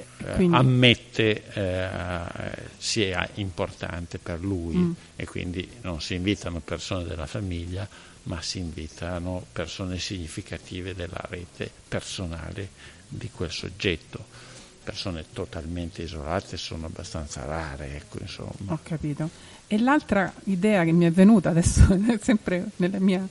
eh, ammette eh, sia importante per lui, mm. e quindi non si invitano persone della famiglia, ma si invitano persone significative della rete personale di quel soggetto. Persone totalmente isolate sono abbastanza rare, ecco, insomma. Ho capito. E l'altra idea che mi è venuta adesso, sempre nella mia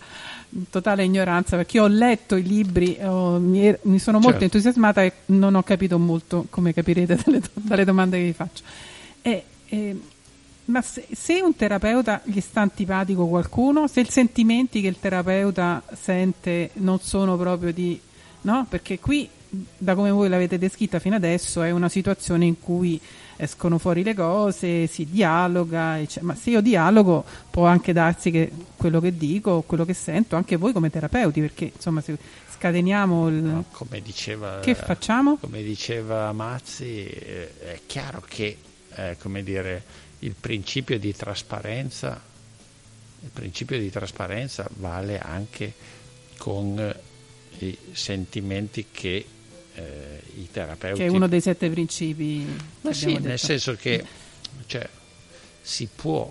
totale ignoranza, perché ho letto i libri, oh, mi, er- mi sono molto certo. entusiasmata e non ho capito molto, come capirete dalle, do- dalle domande che vi faccio. E, e, ma se, se un terapeuta gli sta antipatico qualcuno, se i sentimenti che il terapeuta sente non sono proprio di... no? Perché qui... da come voi l'avete descritta fino adesso è una situazione in cui escono fuori le cose, si dialoga, eccetera. Ma se io dialogo può anche darsi che quello che dico, quello che sento, anche voi come terapeuti, perché insomma se scateniamo il... no, come diceva, che facciamo? Come diceva Mazzi, eh, è chiaro che eh, come dire, il principio di trasparenza il principio di trasparenza vale anche con eh, i sentimenti che Eh, i terapeuti, che è uno dei sette principi. Ma sì, detto. Nel senso che cioè, si può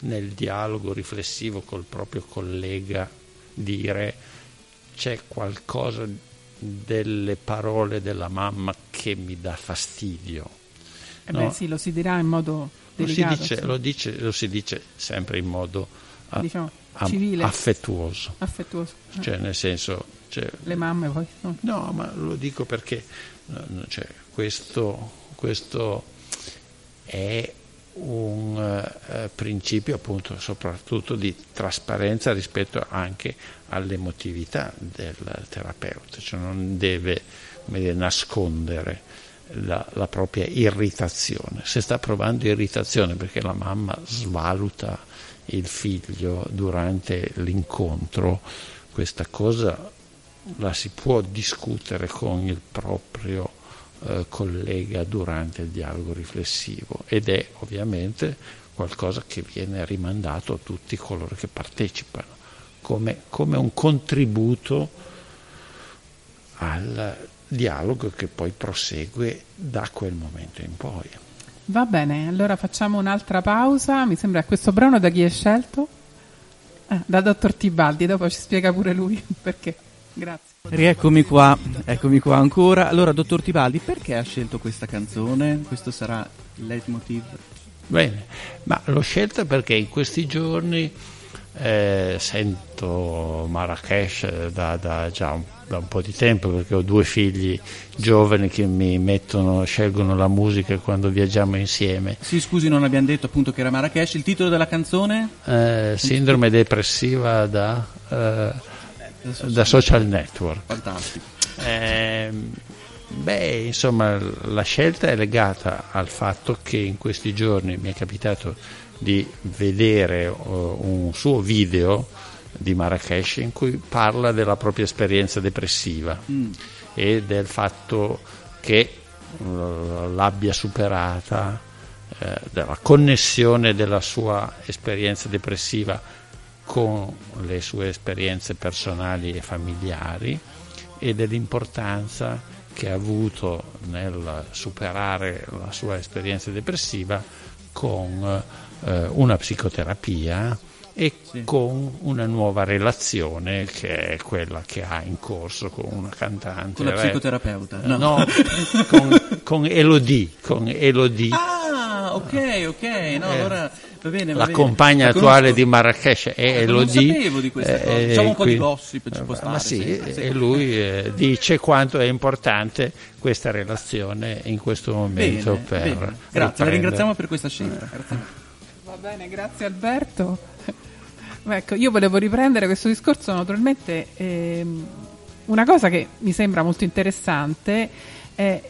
nel dialogo riflessivo col proprio collega dire c'è qualcosa delle parole della mamma che mi dà fastidio. Eh no? Beh sì, lo si dirà in modo delicato. Lo si dice, sì. lo dice, lo si dice sempre in modo a, diciamo, civile. A, affettuoso. affettuoso. Eh. Cioè nel senso... cioè, le mamme poi no. no ma lo dico perché cioè, questo, questo è un eh, principio appunto soprattutto di trasparenza rispetto anche all'emotività del terapeuta, cioè non deve, come dire, nascondere la, la propria irritazione, se sta provando irritazione perché la mamma svaluta il figlio durante l'incontro, questa cosa la si può discutere con il proprio eh, collega durante il dialogo riflessivo, ed è ovviamente qualcosa che viene rimandato a tutti coloro che partecipano come, come un contributo al dialogo che poi prosegue da quel momento in poi. Va bene, allora facciamo un'altra pausa, mi sembra questo brano da chi è scelto? Ah, da dottor Tibaldi, dopo ci spiega pure lui perché. Grazie. Rieccomi qua, eccomi qua ancora. Allora, dottor Tibaldi, perché ha scelto questa canzone? Questo sarà il leitmotiv? Bene, ma l'ho scelta perché in questi giorni eh, sento Marracash da, da già un, da un po' di tempo, perché ho due figli giovani che mi mettono, scelgono la musica quando viaggiamo insieme. Sì, scusi, non abbiamo detto appunto che era Marracash. Il titolo della canzone? Eh, Sindrome depressiva da... Eh, da social network. Fantastico. Eh, beh, insomma, la scelta è legata al fatto che in questi giorni mi è capitato di vedere uh, un suo video di Marracash in cui parla della propria esperienza depressiva mm. e del fatto che uh, l'abbia superata, uh, della connessione della sua esperienza depressiva con le sue esperienze personali e familiari, e dell'importanza che ha avuto nel superare la sua esperienza depressiva con eh, una psicoterapia e sì. con una nuova relazione che è quella che ha in corso con una cantante. Con la psicoterapeuta? No, no con, con Elodie. Con Elodie. Ah, ok, ok, no, eh. allora... Va bene, va la bene. Compagna la attuale di Marracash è eh, Elodie. Non sapevo di questa cosa. Eh, diciamo un po' qui, di gossip, ci può stare. Ma sì, sì, sì. E lui eh, dice quanto è importante questa relazione in questo momento. Bene, per bene. Grazie, la ringraziamo per questa scelta. Grazie. Va bene, grazie Alberto. Ecco, io volevo riprendere questo discorso, naturalmente ehm, una cosa che mi sembra molto interessante è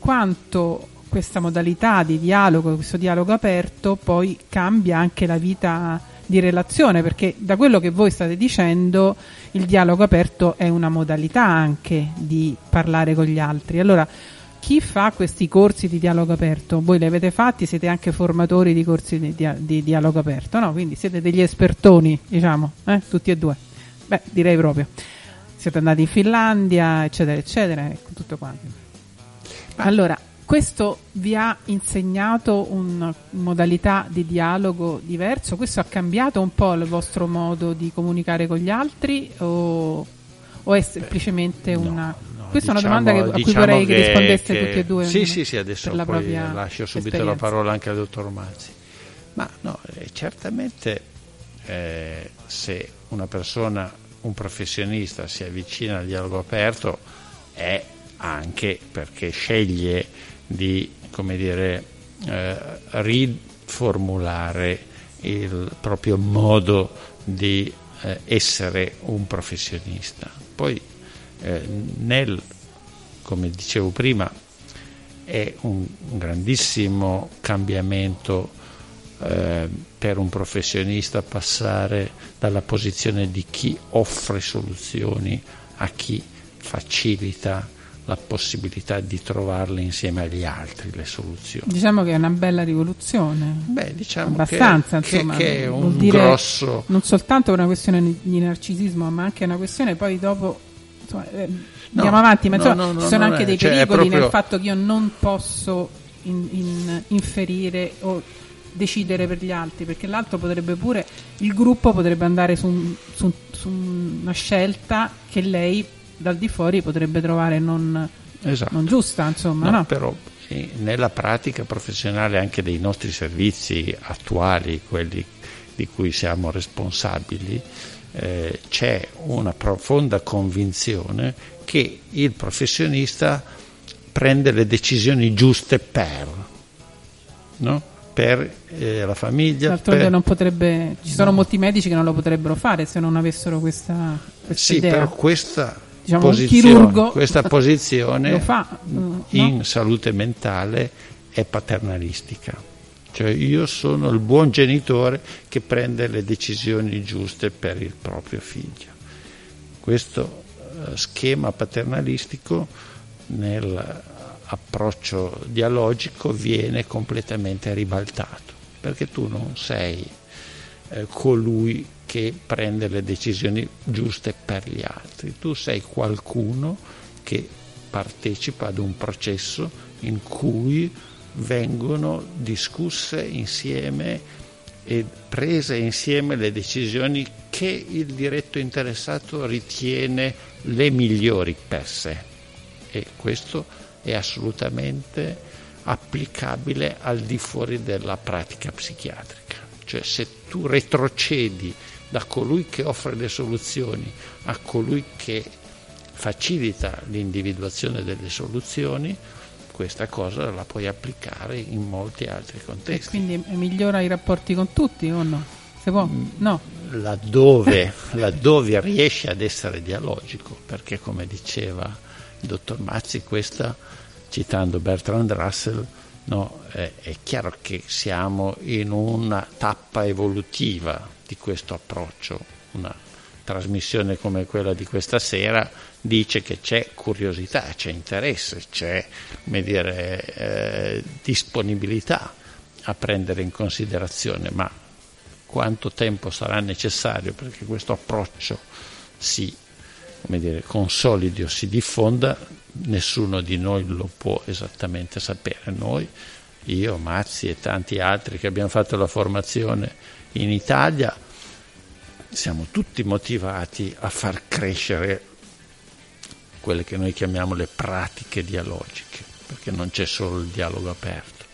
quanto questa modalità di dialogo, questo dialogo aperto, poi cambia anche la vita di relazione, perché da quello che voi state dicendo il dialogo aperto è una modalità anche di parlare con gli altri. Allora, chi fa questi corsi di dialogo aperto? Voi li avete fatti, siete anche formatori di corsi di, dia- di dialogo aperto, no? Quindi siete degli espertoni, diciamo, eh? Tutti e due. Beh, direi proprio. Siete andati in Finlandia, eccetera, eccetera, tutto quanto. Allora... Questo vi ha insegnato una modalità di dialogo diverso? Questo ha cambiato un po' il vostro modo di comunicare con gli altri? O, o è semplicemente Beh, una... No. Questa diciamo, è una domanda che, a cui diciamo vorrei che, che rispondeste che, tutti e due. Sì, una, sì, sì, adesso poi la lascio subito esperienza. La parola anche al dottor Mazzi. Ma no, eh, certamente eh, se una persona, un professionista si avvicina al dialogo aperto è anche perché sceglie di, come dire, eh, riformulare il proprio modo di eh, essere un professionista. Poi Eh, nel, come dicevo prima, è un, un grandissimo cambiamento eh, per un professionista passare dalla posizione di chi offre soluzioni a chi facilita la possibilità di trovarle insieme agli altri le soluzioni. Diciamo che è una bella rivoluzione. Beh, diciamo abbastanza, che, insomma, che, che è un grosso, non soltanto una questione di narcisismo, ma anche una questione poi dopo. Insomma, eh, andiamo no, avanti, ma no, insomma, no, no, ci sono anche è, dei cioè pericoli proprio... nel fatto che io non posso in, in, inferire o decidere per gli altri, perché l'altro potrebbe pure, il gruppo potrebbe andare su, un, su, su una scelta che lei dal di fuori potrebbe trovare non, esatto. non giusta, insomma, no, no? Però sì, nella pratica professionale anche dei nostri servizi attuali, quelli di cui siamo responsabili, Eh, c'è una profonda convinzione che il professionista prende le decisioni giuste per, no? Per eh, la famiglia. D'altronde per... non potrebbe, ci sono no. molti medici che non lo potrebbero fare se non avessero questa, questa sì, idea. Però questa, diciamo, posizione, un chirurgo questa posizione lo fa, no? in salute mentale è paternalistica. Cioè io sono il buon genitore che prende le decisioni giuste per il proprio figlio. Questo schema paternalistico nell'approccio dialogico viene completamente ribaltato, perché tu non sei eh, colui che prende le decisioni giuste per gli altri, tu sei qualcuno che partecipa ad un processo in cui vengono discusse insieme e prese insieme le decisioni che il diretto interessato ritiene le migliori per sé, e questo è assolutamente applicabile al di fuori della pratica psichiatrica. Cioè se tu retrocedi da colui che offre le soluzioni a colui che facilita l'individuazione delle soluzioni, questa cosa la puoi applicare in molti altri contesti. E quindi migliora i rapporti con tutti o no? Se può, no. Laddove, laddove riesce ad essere dialogico, perché come diceva il dottor Mazzi, questa, citando Bertrand Russell, no, è, è chiaro che siamo in una tappa evolutiva di questo approccio. Una trasmissione come quella di questa sera dice che c'è curiosità, c'è interesse, c'è, come dire, eh, disponibilità a prendere in considerazione, ma quanto tempo sarà necessario perché questo approccio si, come dire, consolidi o si diffonda, nessuno di noi lo può esattamente sapere. Noi, io, Mazzi e tanti altri che abbiamo fatto la formazione in Italia, siamo tutti motivati a far crescere quelle che noi chiamiamo le pratiche dialogiche, perché non c'è solo il dialogo aperto,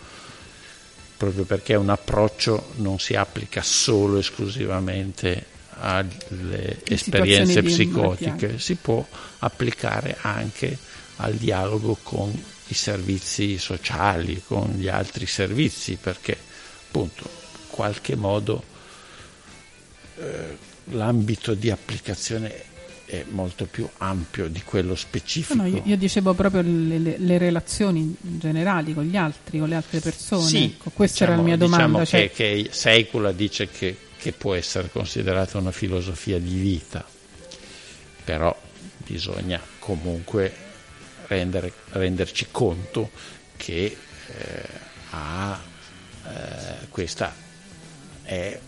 proprio perché un approccio non si applica solo e esclusivamente alle esperienze psicotiche, si può applicare anche al dialogo con i servizi sociali, con gli altri servizi, perché appunto in qualche modo l'ambito di applicazione è molto più ampio di quello specifico. No, io, io dicevo proprio le, le, le relazioni generali con gli altri, con le altre persone. Sì, ecco, questa diciamo, era la mia domanda. Diciamo cioè... che, che Seikkula dice che, che può essere considerata una filosofia di vita, però bisogna comunque rendere, renderci conto che eh, ha eh, questa è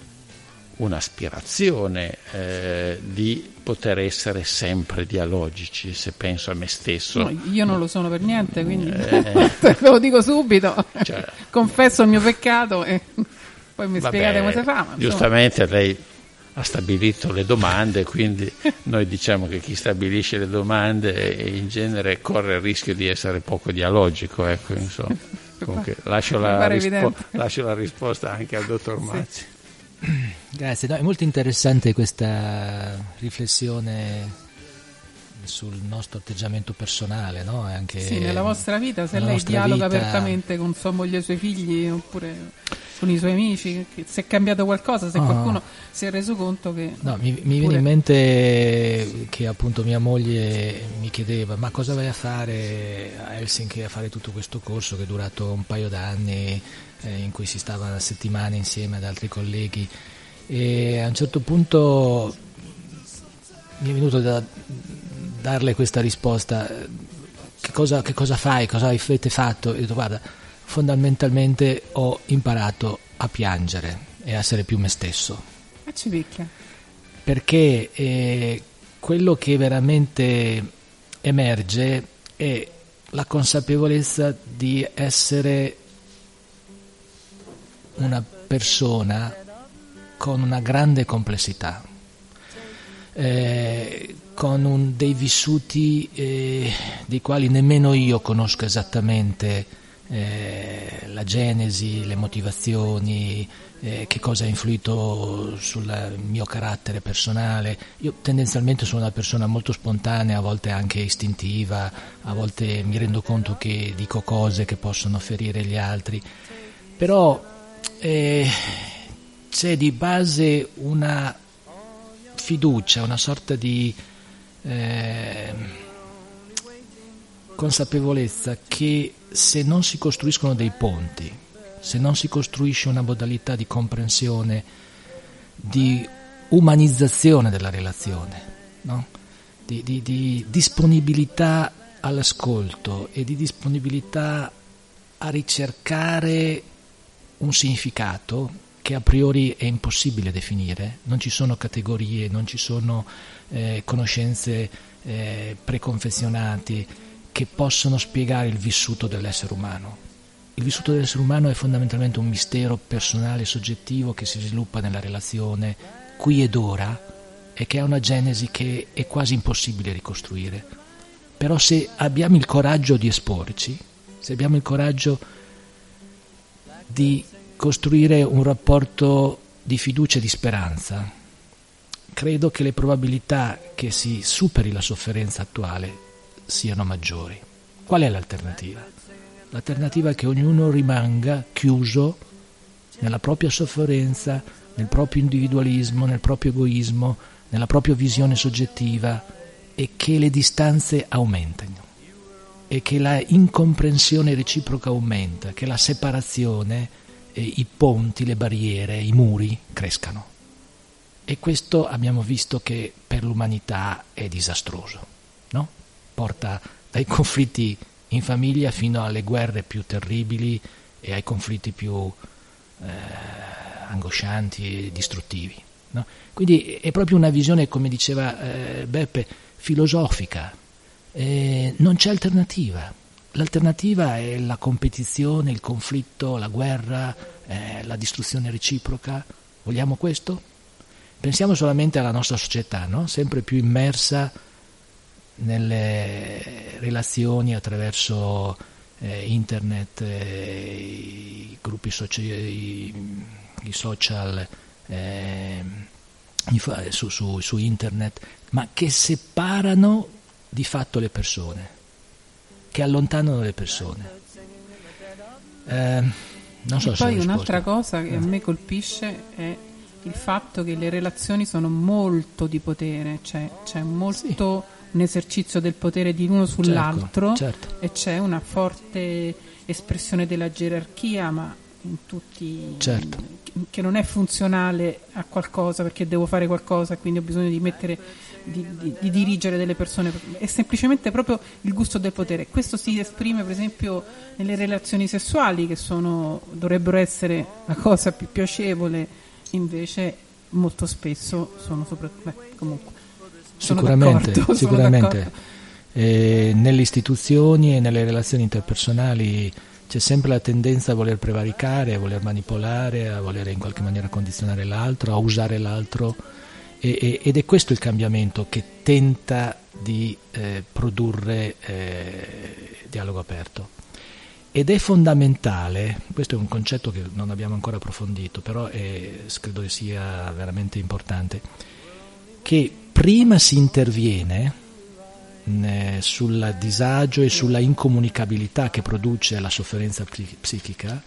un'aspirazione eh, di poter essere sempre dialogici, se penso a me stesso. No, io non lo sono per niente, quindi eh, te lo dico subito, cioè, confesso il mio peccato e poi mi vabbè, spiegate come si fa. Ma giustamente lei ha stabilito le domande, quindi noi diciamo che chi stabilisce le domande in genere corre il rischio di essere poco dialogico, ecco, insomma. Comunque, lascio, la rispo- lascio la risposta anche al dottor Mazzi. Sì. Grazie, no, è molto interessante questa riflessione sul nostro atteggiamento personale, no? Anche sì, nella vostra vita, se lei dialoga vita... apertamente con sua moglie e i suoi figli oppure con i suoi amici, se è cambiato qualcosa, se oh. qualcuno si è reso conto che... No, mi, mi viene in mente che appunto mia moglie mi chiedeva ma cosa vai a fare a Helsinki a fare tutto questo corso che è durato un paio d'anni, in cui si stava settimane insieme ad altri colleghi, e a un certo punto mi è venuto da darle questa risposta: che cosa, che cosa fai, cosa avete fatto? E ho detto guarda, fondamentalmente ho imparato a piangere e a essere più me stesso. Ma ci picchia. Perché eh, quello che veramente emerge è la consapevolezza di essere una persona con una grande complessità, eh, con un, dei vissuti eh, dei quali nemmeno io conosco esattamente eh, la genesi, le motivazioni, eh, che cosa ha influito sul mio carattere personale. Io tendenzialmente sono una persona molto spontanea, a volte anche istintiva, a volte mi rendo conto che dico cose che possono ferire gli altri, però Eh, c'è di base una fiducia, una sorta di eh, consapevolezza che se non si costruiscono dei ponti, se non si costruisce una modalità di comprensione, di umanizzazione della relazione, no? di, di, di disponibilità all'ascolto e di disponibilità a ricercare un significato che a priori è impossibile definire, non ci sono categorie, non ci sono eh, conoscenze eh, preconfezionate che possono spiegare il vissuto dell'essere umano. Il vissuto dell'essere umano è fondamentalmente un mistero personale, soggettivo, che si sviluppa nella relazione qui ed ora e che ha una genesi che è quasi impossibile ricostruire. Però se abbiamo il coraggio di esporci, se abbiamo il coraggio di costruire un rapporto di fiducia e di speranza, credo che le probabilità che si superi la sofferenza attuale siano maggiori. Qual è l'alternativa? L'alternativa è che ognuno rimanga chiuso nella propria sofferenza, nel proprio individualismo, nel proprio egoismo, nella propria visione soggettiva, e che le distanze aumentino, e che la incomprensione reciproca aumenta, che la separazione, i ponti, le barriere, i muri crescano. E questo abbiamo visto che per l'umanità è disastroso, no? Porta dai conflitti in famiglia fino alle guerre più terribili e ai conflitti più eh, angoscianti e distruttivi, no? Quindi è proprio una visione, come diceva eh, Beppe, filosofica. Eh, non c'è alternativa. L'alternativa è la competizione, il conflitto, la guerra, eh, la distruzione reciproca. Vogliamo questo? Pensiamo solamente alla nostra società, no? Sempre più immersa nelle relazioni attraverso eh, internet, eh, i gruppi soci- i, i social eh, su, su, su internet, ma che separano di fatto le persone, che allontanano le persone. Eh, non so e se poi un'altra cosa che a me colpisce è il fatto che le relazioni sono molto di potere, cioè c'è molto sì. un esercizio del potere di uno sull'altro, certo, certo. E c'è una forte espressione della gerarchia, ma in tutti certo. che non è funzionale a qualcosa, perché devo fare qualcosa, quindi ho bisogno di mettere Di, di, di dirigere delle persone, è semplicemente proprio il gusto del potere. Questo si esprime per esempio nelle relazioni sessuali, che sono dovrebbero essere la cosa più piacevole, invece molto spesso sono soprattutto, beh, comunque sono sicuramente d'accordo, sicuramente sono d'accordo. E nelle istituzioni e nelle relazioni interpersonali c'è sempre la tendenza a voler prevaricare, a voler manipolare, a voler in qualche maniera condizionare l'altro, a usare l'altro, e, e, ed è questo il cambiamento che tenta di eh, produrre eh, Dialogo Aperto. Ed è fondamentale, questo è un concetto che non abbiamo ancora approfondito, però è, credo sia veramente importante, che prima si interviene sul disagio e sulla incomunicabilità che produce la sofferenza psichica,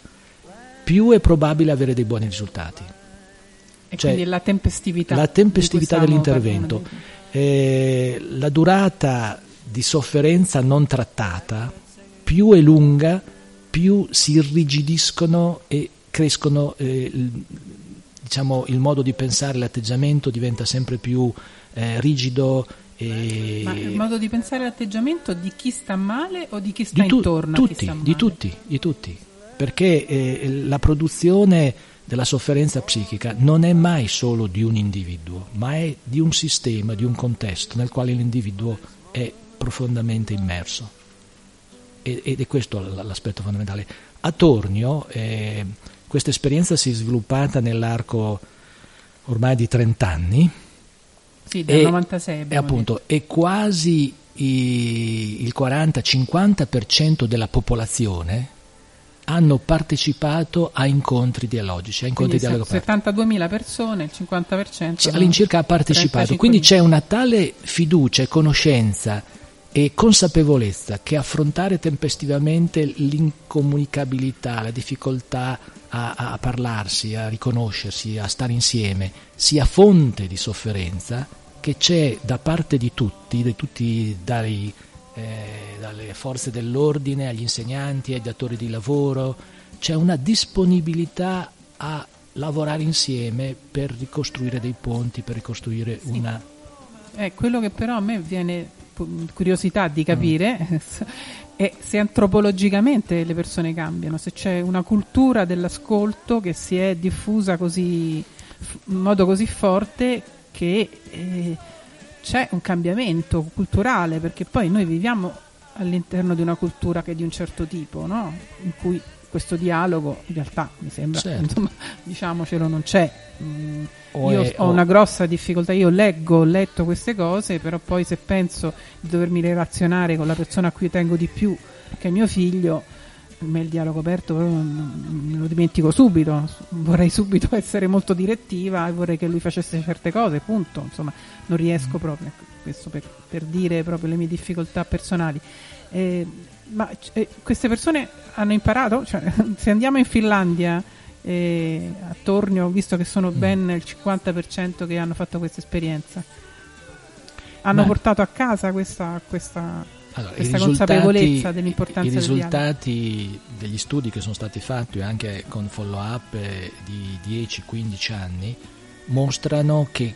più è probabile avere dei buoni risultati. E cioè, quindi la tempestività, la tempestività dell'intervento, eh, la durata di sofferenza non trattata più è lunga, più si irrigidiscono e crescono eh, il, diciamo il modo di pensare, l'atteggiamento diventa sempre più eh, rigido. E ma il modo di pensare, l'atteggiamento di chi sta male o di chi sta di tu, intorno tutti, a chi sta male? Di tutti, di tutti, perché eh, la produzione della sofferenza psichica non è mai solo di un individuo, ma è di un sistema, di un contesto nel quale l'individuo è profondamente immerso, e, ed è questo l'aspetto fondamentale. A Tornio eh, questa esperienza si è sviluppata nell'arco ormai di trenta anni. Sì, del novantasei. E appunto, è quasi i, il quaranta cinquanta per cento della popolazione hanno partecipato a incontri dialogici, a incontri di dialogo aperto. settantaduemila persone, il cinquanta per cento c'è, all'incirca ha partecipato. Quindi c'è una tale fiducia, conoscenza e consapevolezza che affrontare tempestivamente l'incomunicabilità, la difficoltà a, a parlarsi, a riconoscersi, a stare insieme, sia fonte di sofferenza che c'è da parte di tutti, di tutti dai, eh, dalle forze dell'ordine agli insegnanti, ai datori di lavoro, c'è una disponibilità a lavorare insieme per ricostruire dei ponti, per ricostruire sì. una... Eh, quello che però a me viene... curiosità di capire mm. e se antropologicamente le persone cambiano, se c'è una cultura dell'ascolto che si è diffusa così in modo così forte che eh, c'è un cambiamento culturale, perché poi noi viviamo all'interno di una cultura che è di un certo tipo, no? In cui questo dialogo in realtà mi sembra, certo. insomma, diciamocelo, non c'è. Mm, o io è, ho o... una grossa difficoltà, io leggo, ho letto queste cose, però poi se penso di dovermi relazionare con la persona a cui tengo di più, che è mio figlio, per me il dialogo aperto me lo dimentico subito, vorrei subito essere molto direttiva e vorrei che lui facesse certe cose, punto, insomma, non riesco proprio, questo per, per dire proprio le mie difficoltà personali. Eh, ma eh, queste persone hanno imparato, cioè, se andiamo in Finlandia eh, a Tornio, ho visto che sono ben il cinquanta per cento che hanno fatto questa esperienza, hanno ma portato a casa questa, questa, allora, questa consapevolezza dell'importanza. I risultati del degli studi che sono stati fatti anche con follow up eh, di dieci quindici anni mostrano che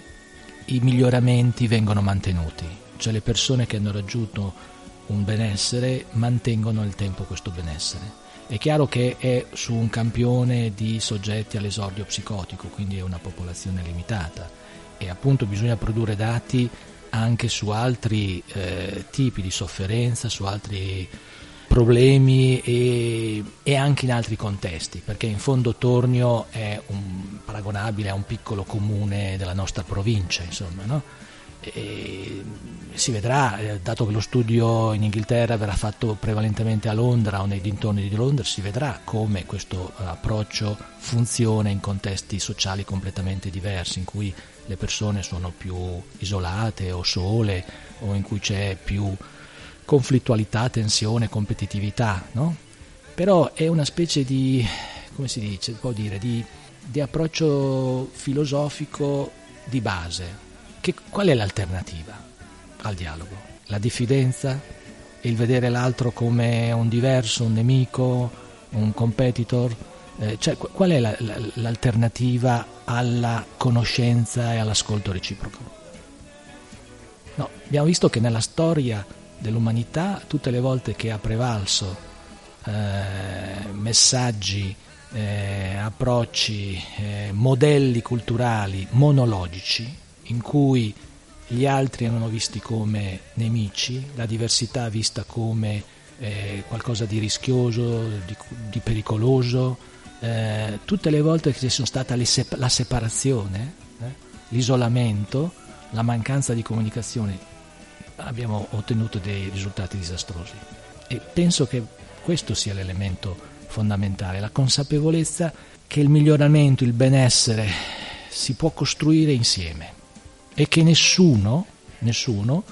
i miglioramenti vengono mantenuti, cioè le persone che hanno raggiunto un benessere mantengono nel tempo questo benessere. È chiaro che è su un campione di soggetti all'esordio psicotico, quindi è una popolazione limitata, e appunto bisogna produrre dati anche su altri eh, tipi di sofferenza, su altri problemi e, e anche in altri contesti, perché in fondo Tornio è un, paragonabile a un piccolo comune della nostra provincia, insomma, no? E si vedrà, dato che lo studio in Inghilterra verrà fatto prevalentemente a Londra o nei dintorni di Londra, si vedrà come questo approccio funziona in contesti sociali completamente diversi, in cui le persone sono più isolate o sole, o in cui c'è più conflittualità, tensione, competitività, no? Però è una specie di, come si dice, può dire, di, di approccio filosofico di base. Che, qual è l'alternativa al dialogo? La diffidenza? Il vedere l'altro come un diverso, un nemico, un competitor? Eh, cioè, qual è la, la, l'alternativa alla conoscenza e all'ascolto reciproco? No, abbiamo visto che nella storia dell'umanità tutte le volte che ha prevalso eh, messaggi eh, approcci, eh, modelli culturali monologici in cui gli altri erano visti come nemici, la diversità vista come eh, qualcosa di rischioso, di, di pericoloso. Eh, tutte le volte che ci sono stata le se- la separazione, eh, l'isolamento, la mancanza di comunicazione, abbiamo ottenuto dei risultati disastrosi. E penso che questo sia l'elemento fondamentale, la consapevolezza che il miglioramento, il benessere si può costruire insieme. E che nessuno, nessuno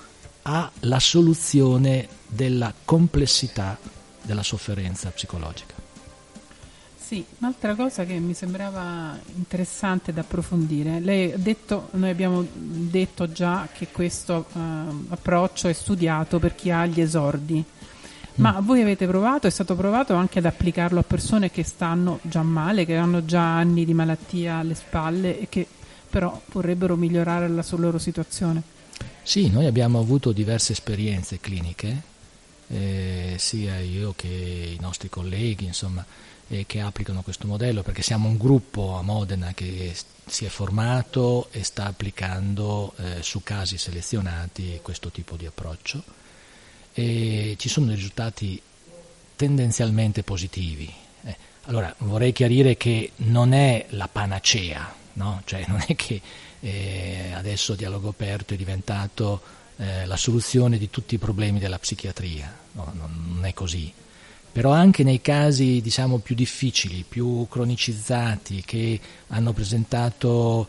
ha la soluzione della complessità della sofferenza psicologica. Sì, un'altra cosa che mi sembrava interessante da approfondire, lei ha detto, noi abbiamo detto già che questo eh, approccio è studiato per chi ha gli esordi, mm. ma voi avete provato, è stato provato anche ad applicarlo a persone che stanno già male, che hanno già anni di malattia alle spalle e che però vorrebbero migliorare la loro situazione. Sì, noi abbiamo avuto diverse esperienze cliniche, eh, sia io che i nostri colleghi, insomma, eh, che applicano questo modello, perché siamo un gruppo a Modena che si è formato e sta applicando eh, su casi selezionati questo tipo di approccio. E ci sono dei risultati tendenzialmente positivi. Eh, allora, vorrei chiarire che non è la panacea, no? Cioè non è che eh, adesso Dialogo Aperto è diventato eh, la soluzione di tutti i problemi della psichiatria, no, non è così. Però anche nei casi, diciamo, più difficili, più cronicizzati, che hanno presentato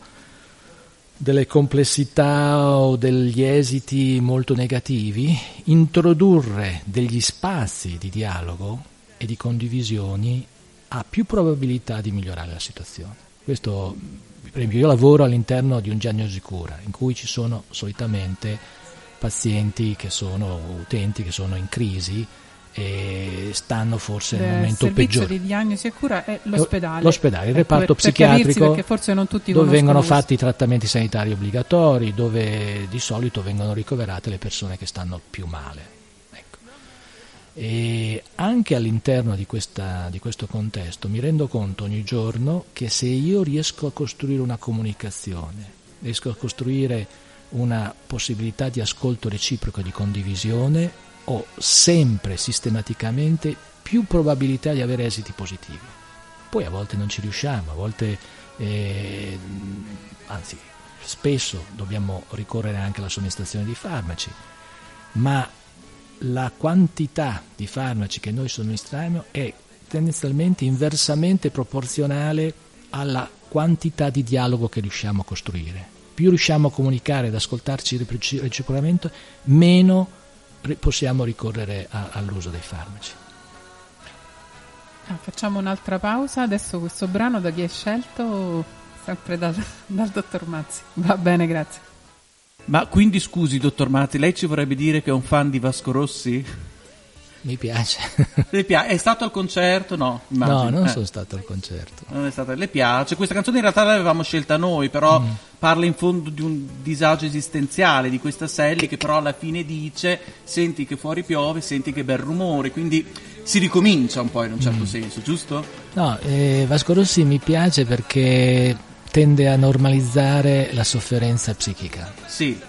delle complessità o degli esiti molto negativi, introdurre degli spazi di dialogo e di condivisioni ha più probabilità di migliorare la situazione. Questo, per esempio, io lavoro all'interno di un diagnosi cura in cui ci sono solitamente pazienti che sono utenti, che sono in crisi e stanno forse nel momento peggiore. Il servizio di diagnosi e cura è l'ospedale. L'ospedale, il reparto per, psichiatrico, per forse non tutti dove vengono questo. Fatti i trattamenti sanitari obbligatori, dove di solito vengono ricoverate le persone che stanno più male. Ecco. E anche all'interno di, questa, di questo contesto mi rendo conto ogni giorno che se io riesco a costruire una comunicazione, riesco a costruire una possibilità di ascolto reciproco e di condivisione, ho sempre sistematicamente più probabilità di avere esiti positivi. Poi a volte non ci riusciamo, a volte, eh, anzi spesso dobbiamo ricorrere anche alla somministrazione di farmaci, ma la quantità di farmaci che noi somministriamo è tendenzialmente inversamente proporzionale alla quantità di dialogo che riusciamo a costruire. Più riusciamo a comunicare ed ascoltarci reciprocamente, meno possiamo ricorrere a, all'uso dei farmaci. Ah, facciamo un'altra pausa. Adesso questo brano da chi è scelto? Sempre dal, dal dottor Mazzi. Va bene, grazie. Ma quindi scusi, dottor Mazzi, lei ci vorrebbe dire che è un fan di Vasco Rossi? Mi piace. Le piace? È stato al concerto? No, immagino. No, non eh. sono stato al concerto. Non è stato... Le piace? Questa canzone in realtà l'avevamo scelta noi, però mm. parla in fondo di un disagio esistenziale di questa Sally, che però alla fine dice: senti che fuori piove, senti che bel rumore, quindi si ricomincia un po' in un certo mm. senso, giusto? No, eh, Vasco Rossi mi piace perché tende a normalizzare la sofferenza psichica. Sì.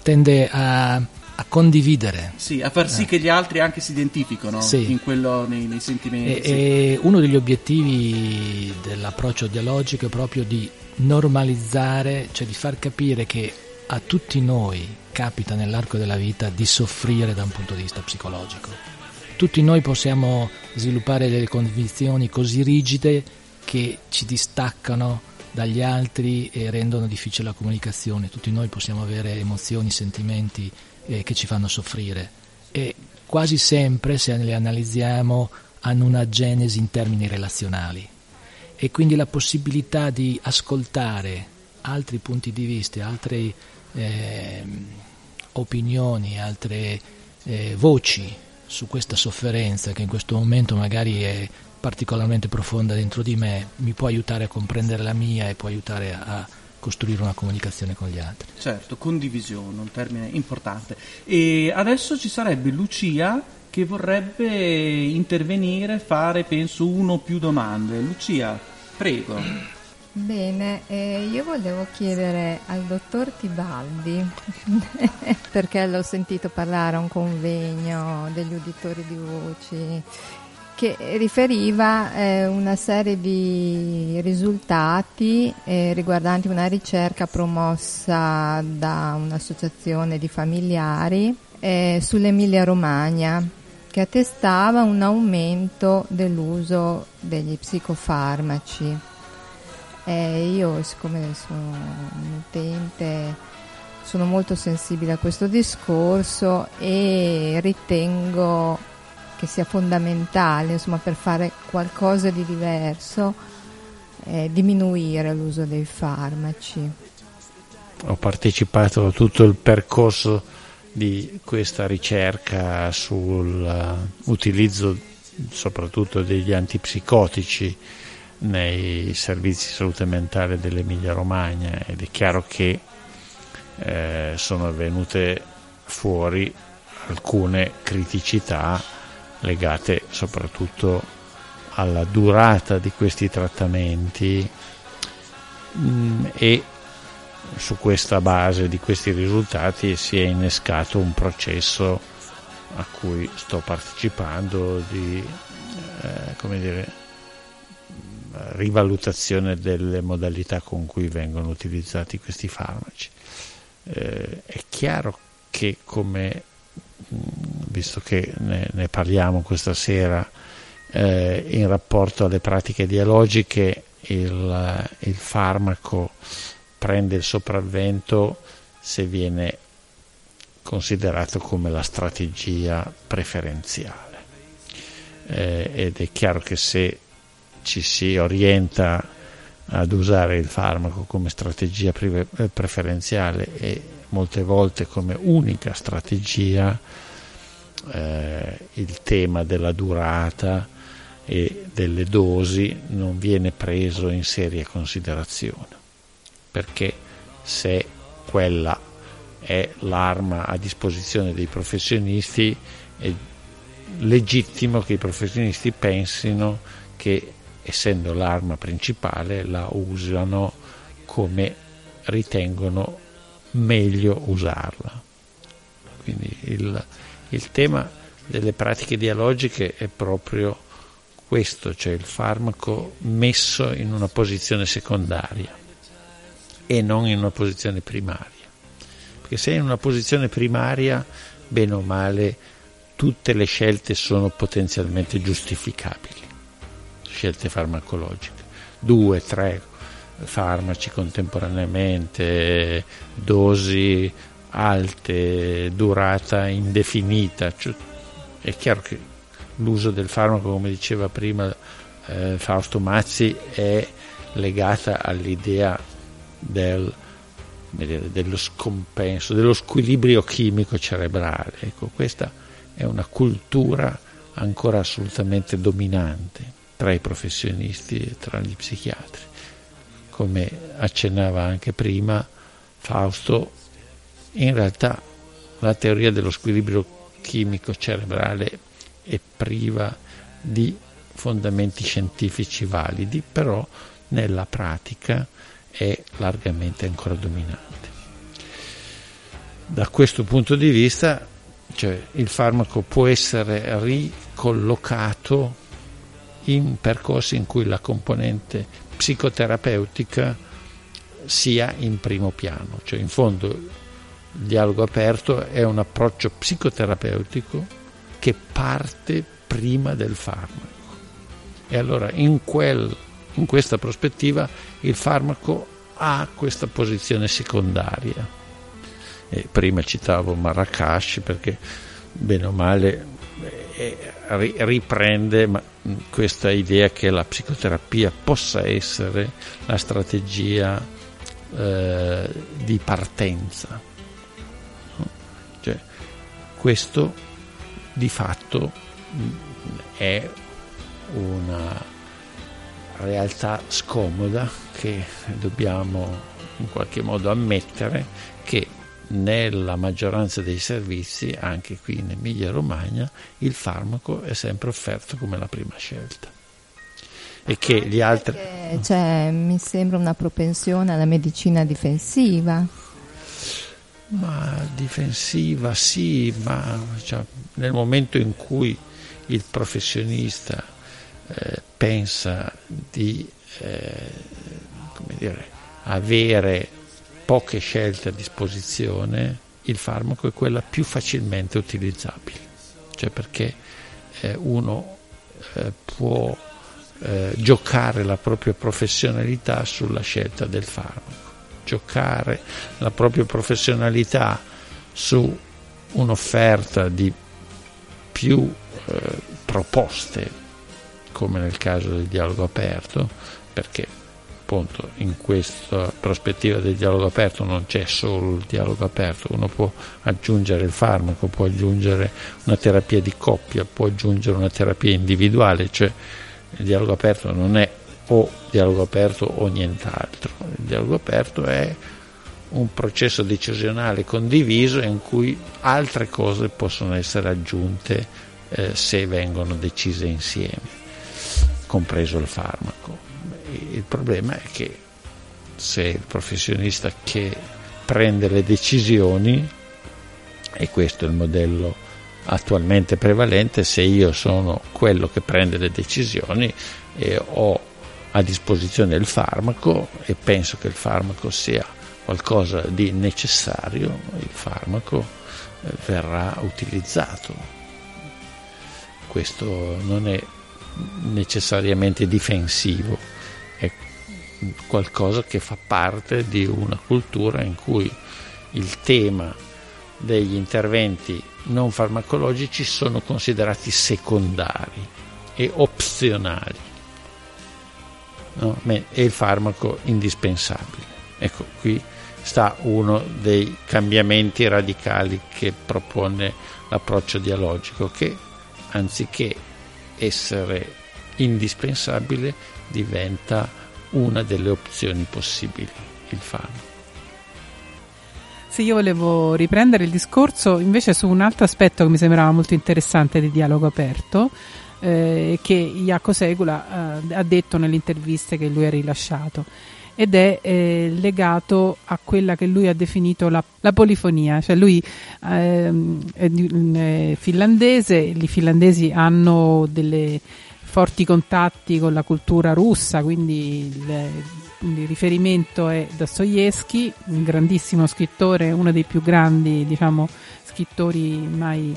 Tende a, a condividere. Sì, a far sì eh. che gli altri anche si identificano sì. in quello, nei, nei sentimenti. E, sì. e uno degli obiettivi dell'approccio dialogico è proprio di normalizzare, cioè di far capire che a tutti noi capita nell'arco della vita di soffrire da un punto di vista psicologico. Tutti noi possiamo sviluppare delle convinzioni così rigide che ci distaccano dagli altri e rendono difficile la comunicazione. Tutti noi possiamo avere emozioni, sentimenti eh, che ci fanno soffrire, e quasi sempre, se le analizziamo, hanno una genesi in termini relazionali, e quindi la possibilità di ascoltare altri punti di vista, altre eh, opinioni, altre eh, voci su questa sofferenza che in questo momento magari è particolarmente profonda dentro di me, mi può aiutare a comprendere la mia e può aiutare a, costruire una comunicazione con gli altri. Certo, condivisione, un termine importante. E adesso ci sarebbe Lucia che vorrebbe intervenire, fare penso uno o più domande. Lucia, prego. Bene, eh, io volevo chiedere al dottor Tibaldi, perché l'ho sentito parlare a un convegno degli uditori di voci, che riferiva eh, una serie di risultati eh, riguardanti una ricerca promossa da un'associazione di familiari eh, sull'Emilia Romagna, che attestava un aumento dell'uso degli psicofarmaci. Eh, io, siccome sono un utente, sono molto sensibile a questo discorso e ritengo che sia fondamentale, insomma, per fare qualcosa di diverso, eh, diminuire l'uso dei farmaci. Ho partecipato a tutto il percorso di questa ricerca sull'utilizzo soprattutto degli antipsicotici nei servizi di salute mentale dell'Emilia Romagna, ed è chiaro che eh, sono venute fuori alcune criticità legate soprattutto alla durata di questi trattamenti mh, e su questa base di questi risultati si è innescato un processo a cui sto partecipando di eh, come dire rivalutazione delle modalità con cui vengono utilizzati questi farmaci. Eh, è chiaro che, come visto che ne, ne parliamo questa sera, eh, in rapporto alle pratiche dialogiche il, il farmaco prende il sopravvento se viene considerato come la strategia preferenziale, eh, ed è chiaro che se ci si orienta ad usare il farmaco come strategia pre- preferenziale e molte volte come unica strategia, eh, il tema della durata e delle dosi non viene preso in seria considerazione, perché se quella è l'arma a disposizione dei professionisti è legittimo che i professionisti pensino che, essendo l'arma principale, la usano come ritengono meglio usarla. Quindi il, il tema delle pratiche dialogiche è proprio questo, cioè il farmaco messo in una posizione secondaria e non in una posizione primaria, perché se è in una posizione primaria, bene o male, tutte le scelte sono potenzialmente giustificabili, scelte farmacologiche, due, tre farmaci contemporaneamente, dosi alte, durata indefinita. Cioè, è chiaro che l'uso del farmaco, come diceva prima eh, Fausto Mazzi, è legata all'idea del, dello scompenso, dello squilibrio chimico cerebrale. Ecco, questa è una cultura ancora assolutamente dominante tra i professionisti e tra gli psichiatri. Come accennava anche prima Fausto, in realtà la teoria dello squilibrio chimico cerebrale è priva di fondamenti scientifici validi, però nella pratica è largamente ancora dominante. Da questo punto di vista, cioè, il farmaco può essere ricollocato in percorsi in cui la componente psicoterapeutica sia in primo piano, cioè in fondo il dialogo aperto è un approccio psicoterapeutico che parte prima del farmaco, e allora in, quel, in questa prospettiva il farmaco ha questa posizione secondaria. E prima citavo Marracash perché bene o male riprende questa idea che la psicoterapia possa essere la strategia eh, di partenza. Cioè, questo di fatto è una realtà scomoda che dobbiamo in qualche modo ammettere che nella maggioranza dei servizi, anche qui in Emilia-Romagna, il farmaco è sempre offerto come la prima scelta. E che gli altri... Perché, cioè, mi sembra una propensione alla medicina difensiva. Ma difensiva sì, ma cioè, nel momento in cui il professionista eh, pensa di eh, come dire, avere poche scelte a disposizione, il farmaco è quella più facilmente utilizzabile, cioè perché eh, uno eh, può eh, giocare la propria professionalità sulla scelta del farmaco, giocare la propria professionalità su un'offerta di più eh, proposte, come nel caso del dialogo aperto, perché appunto in questa prospettiva del dialogo aperto non c'è solo il dialogo aperto, uno può aggiungere il farmaco, può aggiungere una terapia di coppia, può aggiungere una terapia individuale, cioè il dialogo aperto non è o dialogo aperto o nient'altro. Il dialogo aperto è un processo decisionale condiviso in cui altre cose possono essere aggiunte eh, se vengono decise insieme, compreso il farmaco. Il problema è che se il professionista che prende le decisioni, e questo è il modello attualmente prevalente, se io sono quello che prende le decisioni e ho a disposizione il farmaco e penso che il farmaco sia qualcosa di necessario, il farmaco verrà utilizzato. Questo non è necessariamente difensivo, è qualcosa che fa parte di una cultura in cui il tema degli interventi non farmacologici sono considerati secondari e opzionali, no? E il farmaco indispensabile. Ecco, qui sta uno dei cambiamenti radicali che propone l'approccio dialogico, che anziché essere indispensabile diventa una delle opzioni possibili, il farmaco. Sì, io volevo riprendere il discorso invece su un altro aspetto che mi sembrava molto interessante di dialogo aperto, Eh, che Jaakko Seikkula eh, ha detto nelle interviste che lui ha rilasciato, ed è eh, legato a quella che lui ha definito la, la polifonia. Cioè lui eh, è, è finlandese, i finlandesi hanno delle forti contatti con la cultura russa, quindi il, il riferimento è Dostoevskij, un grandissimo scrittore, uno dei più grandi, diciamo, scrittori mai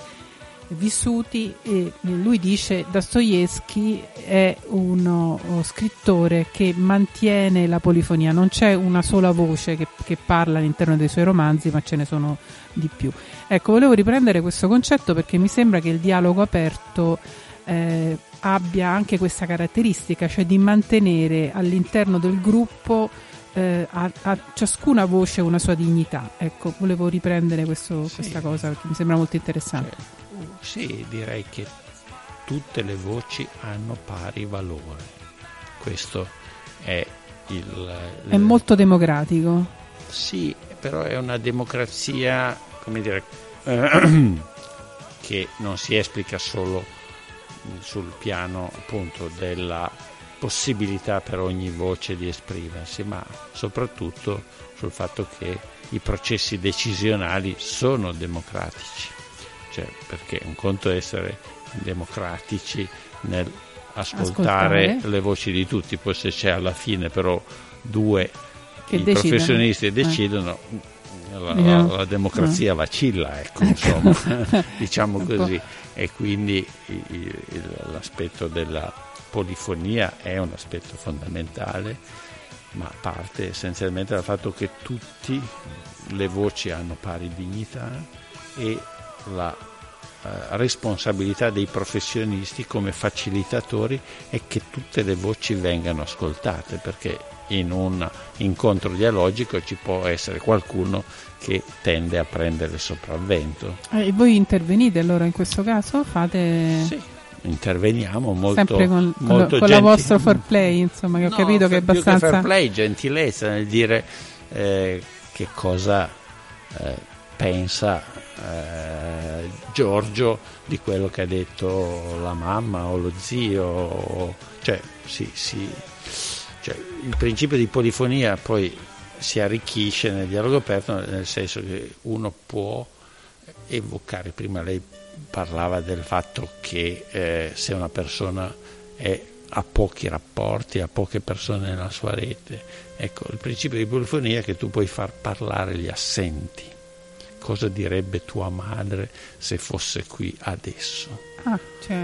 vissuti, e lui dice Dostoevskij è uno scrittore che mantiene la polifonia, non c'è una sola voce che, che parla all'interno dei suoi romanzi, ma ce ne sono di più. Ecco, volevo riprendere questo concetto perché mi sembra che il dialogo aperto eh, abbia anche questa caratteristica, cioè di mantenere all'interno del gruppo eh, a, a ciascuna voce una sua dignità. Ecco, volevo riprendere questo, sì, questa cosa perché mi sembra molto interessante. Sì. Sì, direi che tutte le voci hanno pari valore. Questo è il... È molto democratico. Sì, però è una democrazia, come dire, eh, che non si esplica solo sul piano appunto della possibilità per ogni voce di esprimersi, ma soprattutto sul fatto che i processi decisionali sono democratici. Cioè, perché un conto è essere democratici nel ascoltare, ascoltare le voci di tutti, poi se c'è alla fine però due che professionisti decidono, eh. la, la, la democrazia no. vacilla, ecco, insomma, diciamo così. E quindi il, il, l'aspetto della polifonia è un aspetto fondamentale, ma parte essenzialmente dal fatto che tutte le voci hanno pari dignità e la eh, responsabilità dei professionisti come facilitatori è che tutte le voci vengano ascoltate, perché in un incontro dialogico ci può essere qualcuno che tende a prendere sopravvento. E voi intervenite allora in questo caso? Fate... Sì, interveniamo molto, sempre con, molto con, lo, con gentil... la vostra fair play, insomma, che ho no, capito che è abbastanza... Più che fair play, gentilezza nel dire eh, che cosa eh, pensa eh, Giorgio di quello che ha detto la mamma o lo zio, o, cioè, sì, sì, cioè, il principio di polifonia poi si arricchisce nel dialogo aperto, nel senso che uno può evocare, prima lei parlava del fatto che eh, se una persona è, ha pochi rapporti, ha poche persone nella sua rete, ecco, il principio di polifonia è che tu puoi far parlare gli assenti. Cosa direbbe tua madre se fosse qui adesso? Ah, cioè,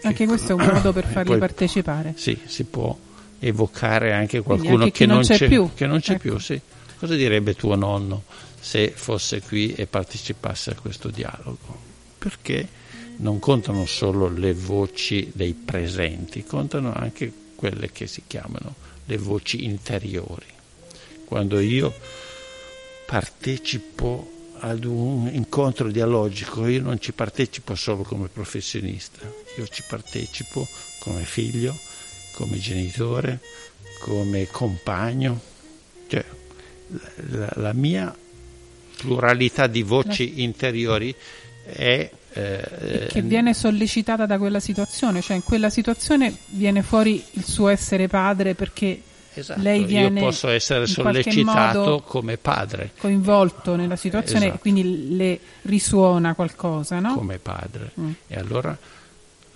anche che, questo è un modo per farli poi, partecipare. Sì, si può evocare anche qualcuno anche che non c'è, c'è più. Che non c'è ecco. più sì. Cosa direbbe tuo nonno se fosse qui e partecipasse a questo dialogo? Perché non contano solo le voci dei presenti, contano anche quelle che si chiamano le voci interiori. Quando io partecipo ad un incontro dialogico, io non ci partecipo solo come professionista, io ci partecipo come figlio, come genitore, come compagno, cioè la, la mia pluralità di voci interiori è eh, che viene sollecitata da quella situazione, cioè in quella situazione viene fuori il suo essere padre, perché esatto, lei viene, io posso essere sollecitato come padre, coinvolto nella situazione, esatto, e quindi le risuona qualcosa, no? Come padre. Mm. E allora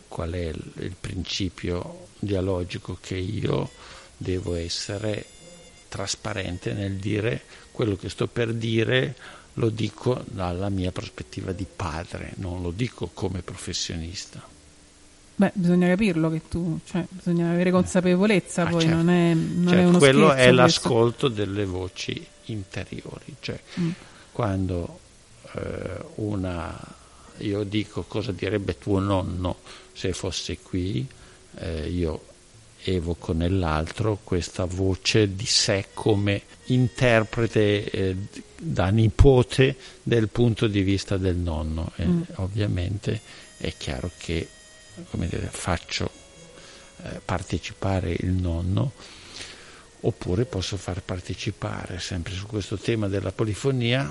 qual è il, il principio dialogico? Che io devo essere trasparente nel dire quello che sto per dire, lo dico dalla mia prospettiva di padre, non lo dico come professionista. Beh, bisogna capirlo che tu, cioè, bisogna avere consapevolezza, ah, poi certo. non è, non cioè, è uno quello scherzo, è l'ascolto questo. Delle voci interiori, cioè mm. quando eh, una io dico cosa direbbe tuo nonno se fosse qui, eh, io evoco nell'altro questa voce di sé come interprete eh, da nipote del punto di vista del nonno, e mm. ovviamente è chiaro che, come dire, faccio eh, partecipare il nonno, oppure posso far partecipare, sempre su questo tema della polifonia,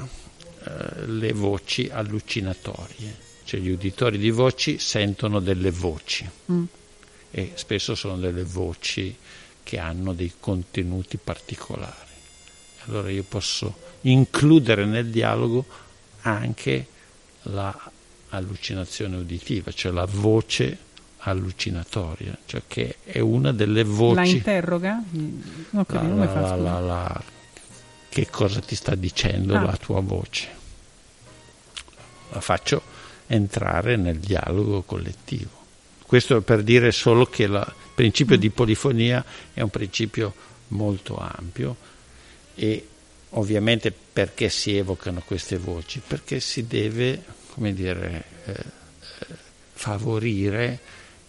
eh, le voci allucinatorie, cioè gli uditori di voci sentono delle voci mm. e spesso sono delle voci che hanno dei contenuti particolari. Allora io posso includere nel dialogo anche la allucinazione uditiva, cioè la voce allucinatoria, cioè che è una delle voci. La interroga? Non capito, la, come la, la, la, che cosa ti sta dicendo ah. la tua voce? La faccio entrare nel dialogo collettivo. Questo per dire solo che la, il principio mm. di polifonia è un principio molto ampio, e ovviamente perché si evocano queste voci? Perché si deve, come dire, eh, favorire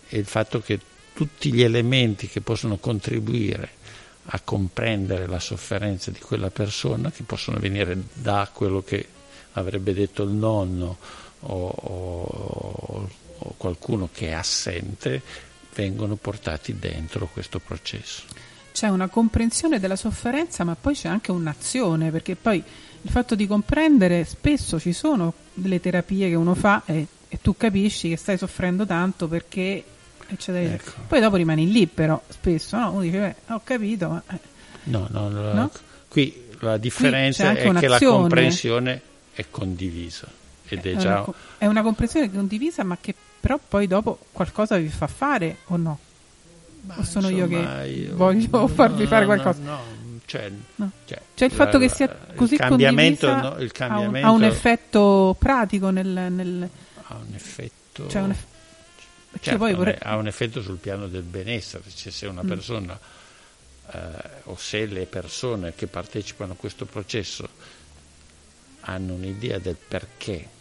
il fatto che tutti gli elementi che possono contribuire a comprendere la sofferenza di quella persona, che possono venire da quello che avrebbe detto il nonno o, o, o qualcuno che è assente, vengono portati dentro questo processo. C'è una comprensione della sofferenza, ma poi c'è anche un'azione, perché poi il fatto di comprendere, spesso ci sono delle terapie che uno fa e, e tu capisci che stai soffrendo tanto perché eccetera, ecco. Poi dopo rimani lì, però spesso no? Uno dice beh, ho capito, ma no, no, no, no? Qui la differenza qui è che la comprensione è condivisa ed è, è già una, è una comprensione condivisa, ma che però poi dopo qualcosa vi fa fare o no? Ma o sono io che io voglio farvi no, fare qualcosa? No, no. Cioè, no. cioè, cioè il fatto la, che sia così cambiamento, condivisa no, il cambiamento ha un, ha un effetto pratico nel, nel ha un effetto cioè un eff- certo, poi vorrei... ha un effetto sul piano del benessere, cioè se una persona mm. eh, o se le persone che partecipano a questo processo hanno un'idea del perché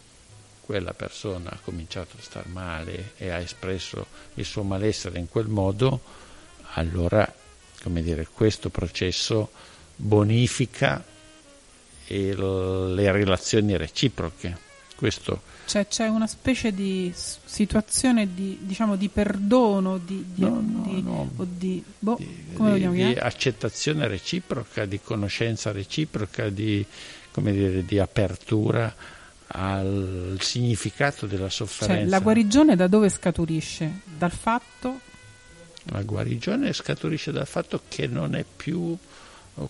quella persona ha cominciato a star male e ha espresso il suo malessere in quel modo, allora, come dire, questo processo bonifica il, le relazioni reciproche, questo. Cioè, c'è una specie di situazione di, diciamo, di perdono, di, di, no, no, di, no. O di, boh, di, come di, di accettazione reciproca, di conoscenza reciproca, di, come dire, di apertura al significato della sofferenza. Cioè, la guarigione da dove scaturisce? Dal fatto? La guarigione scaturisce dal fatto che non è più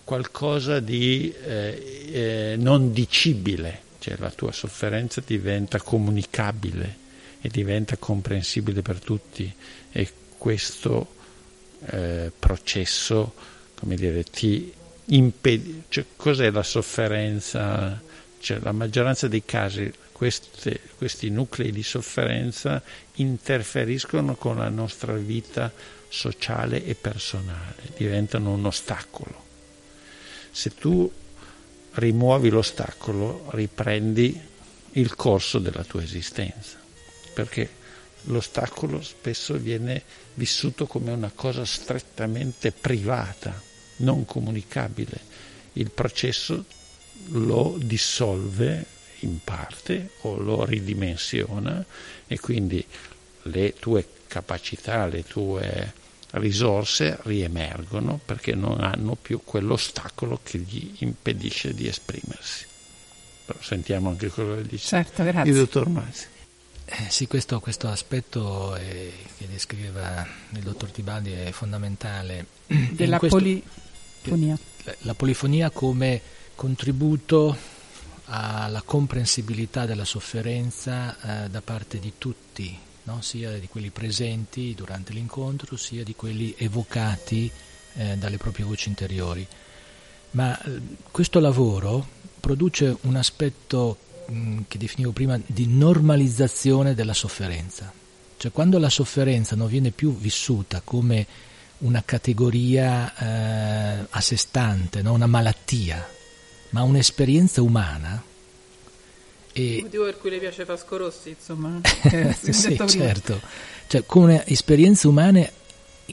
qualcosa di eh, eh, non dicibile, cioè la tua sofferenza diventa comunicabile e diventa comprensibile per tutti, e questo eh, processo, come dire, ti impedisce. Cioè, cos'è la sofferenza? Cioè, la maggioranza dei casi queste, questi nuclei di sofferenza interferiscono con la nostra vita sociale e personale, diventano un ostacolo. Se tu rimuovi l'ostacolo, riprendi il corso della tua esistenza, perché l'ostacolo spesso viene vissuto come una cosa strettamente privata, non comunicabile. Il processo lo dissolve in parte o lo ridimensiona, e quindi le tue capacità, le tue risorse riemergono, perché non hanno più quell'ostacolo che gli impedisce di esprimersi. Però sentiamo anche cosa dice, certo, grazie, il dottor Mazzi. Eh, sì, questo, questo aspetto eh, che descriveva il dottor Tibaldi è fondamentale. Della questo, polifonia. La, la polifonia come contributo alla comprensibilità della sofferenza eh, da parte di tutti, no? Sia di quelli presenti durante l'incontro, sia di quelli evocati eh, dalle proprie voci interiori. Ma eh, questo lavoro produce un aspetto mh, che definivo prima di normalizzazione della sofferenza. Cioè, quando la sofferenza non viene più vissuta come una categoria eh, a sé stante, no? Una malattia, ma un'esperienza umana. E... il motivo per cui le piace Vasco Rossi, insomma. Eh, sì, certo. Cioè, come esperienze umane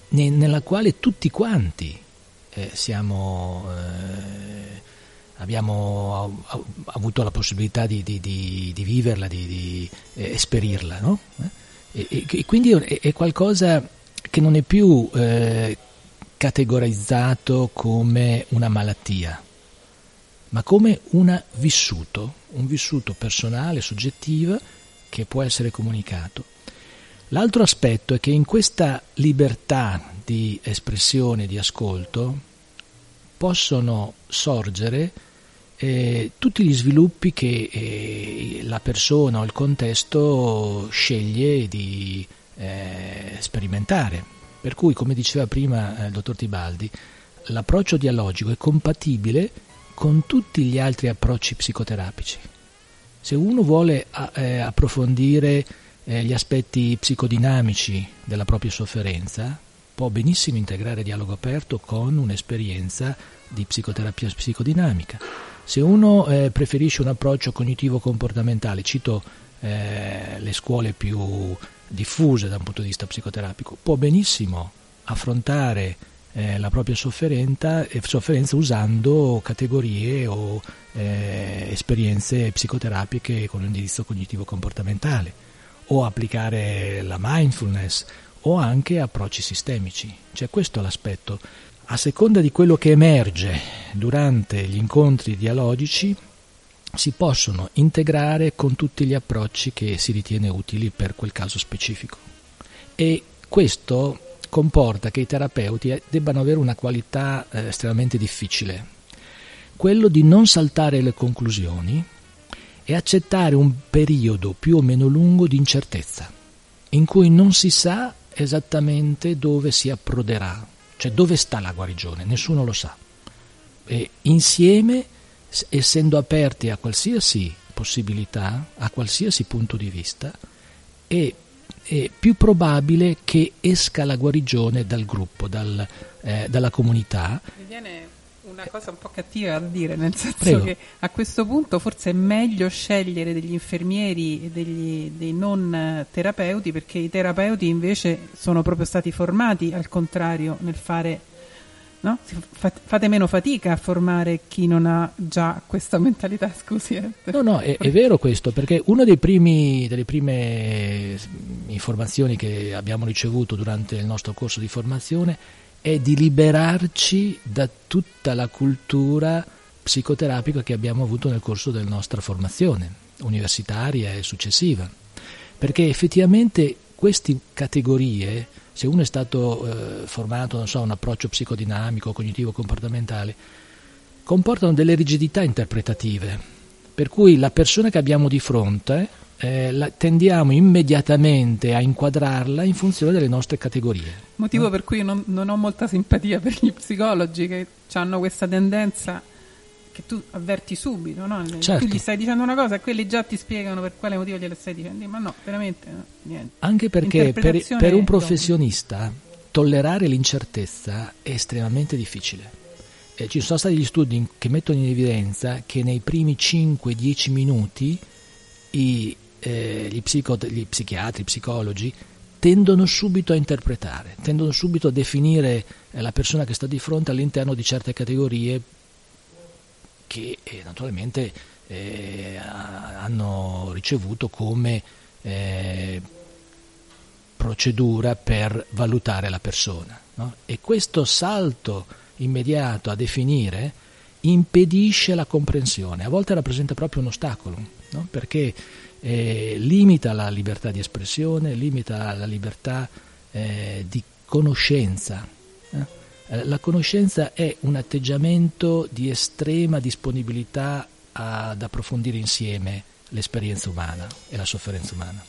ne, nella quale tutti quanti eh, siamo, eh, abbiamo av- avuto la possibilità di, di, di, di viverla, di, di eh, esperirla, no? Eh? E, e, e quindi è, è qualcosa che non è più eh, categorizzato come una malattia, ma come un vissuto, un vissuto personale, soggettivo, che può essere comunicato. L'altro aspetto è che in questa libertà di espressione, di ascolto, possono sorgere eh, tutti gli sviluppi che eh, la persona o il contesto sceglie di eh, sperimentare. Per cui, come diceva prima eh, il dottor Tibaldi, l'approccio dialogico è compatibile con tutti gli altri approcci psicoterapici. Se uno vuole eh, approfondire eh, gli aspetti psicodinamici della propria sofferenza, può benissimo integrare dialogo aperto con un'esperienza di psicoterapia psicodinamica. Se uno eh, preferisce un approccio cognitivo-comportamentale, cito eh, le scuole più diffuse da un punto di vista psicoterapico, può benissimo affrontare Eh, la propria sofferenza, eh, sofferenza usando categorie o eh, esperienze psicoterapiche con un indirizzo cognitivo-comportamentale, o applicare la mindfulness, o anche approcci sistemici. Cioè, questo è l'aspetto. A seconda di quello che emerge durante gli incontri dialogici, si possono integrare con tutti gli approcci che si ritiene utili per quel caso specifico. E questo comporta che i terapeuti debbano avere una qualità eh, estremamente difficile, quello di non saltare le conclusioni e accettare un periodo più o meno lungo di incertezza, in cui non si sa esattamente dove si approderà, cioè dove sta la guarigione, nessuno lo sa. E insieme, essendo aperti a qualsiasi possibilità, a qualsiasi punto di vista, e è più probabile che esca la guarigione dal gruppo, dal, eh, dalla comunità. Mi viene una cosa un po' cattiva da dire, nel senso, prego, che a questo punto forse è meglio scegliere degli infermieri e degli, dei non terapeuti, perché i terapeuti invece sono proprio stati formati al contrario nel fare no? Si fa- fate meno fatica a formare chi non ha già questa mentalità, scusi. Eh. No, no, è, è vero questo, perché una dei primi, delle prime informazioni che abbiamo ricevuto durante il nostro corso di formazione è di liberarci da tutta la cultura psicoterapica che abbiamo avuto nel corso della nostra formazione universitaria e successiva, perché effettivamente queste categorie, se uno è stato eh, formato, non so, un approccio psicodinamico, cognitivo, comportamentale, comportano delle rigidità interpretative, per cui la persona che abbiamo di fronte eh, la, tendiamo immediatamente a inquadrarla in funzione delle nostre categorie. Motivo no? per cui non, non ho molta simpatia per gli psicologi che hanno questa tendenza che tu avverti subito, no? Certo. Tu gli stai dicendo una cosa e quelli già ti spiegano per quale motivo gliela stai dicendo, ma no, veramente niente. Anche perché per, per un professionista tollerare l'incertezza è estremamente difficile. Eh, ci sono stati gli studi che mettono in evidenza che nei primi cinque dieci minuti i, eh, gli, psico, gli psichiatri, i psicologi tendono subito a interpretare, tendono subito a definire la persona che sta di fronte all'interno di certe categorie che eh, naturalmente eh, hanno ricevuto come eh, procedura per valutare la persona, no? E questo salto immediato a definire impedisce la comprensione, a volte rappresenta proprio un ostacolo, no? Perché eh, limita la libertà di espressione, limita la libertà eh, di conoscenza, eh? La conoscenza è un atteggiamento di estrema disponibilità ad approfondire insieme l'esperienza umana e la sofferenza umana.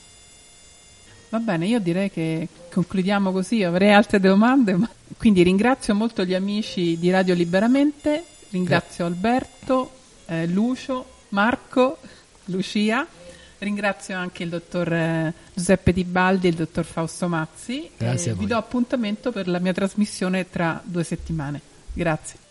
Va bene, io direi che concludiamo così, avrei altre domande, ma... quindi ringrazio molto gli amici di Radio Liberamente, ringrazio Grazie. Alberto, eh, Lucio, Marco, Lucia, ringrazio anche il dottor eh, Giuseppe Tibaldi e il dottor Fausto Mazzi. Grazie a voi. Vi do appuntamento per la mia trasmissione tra due settimane. Grazie.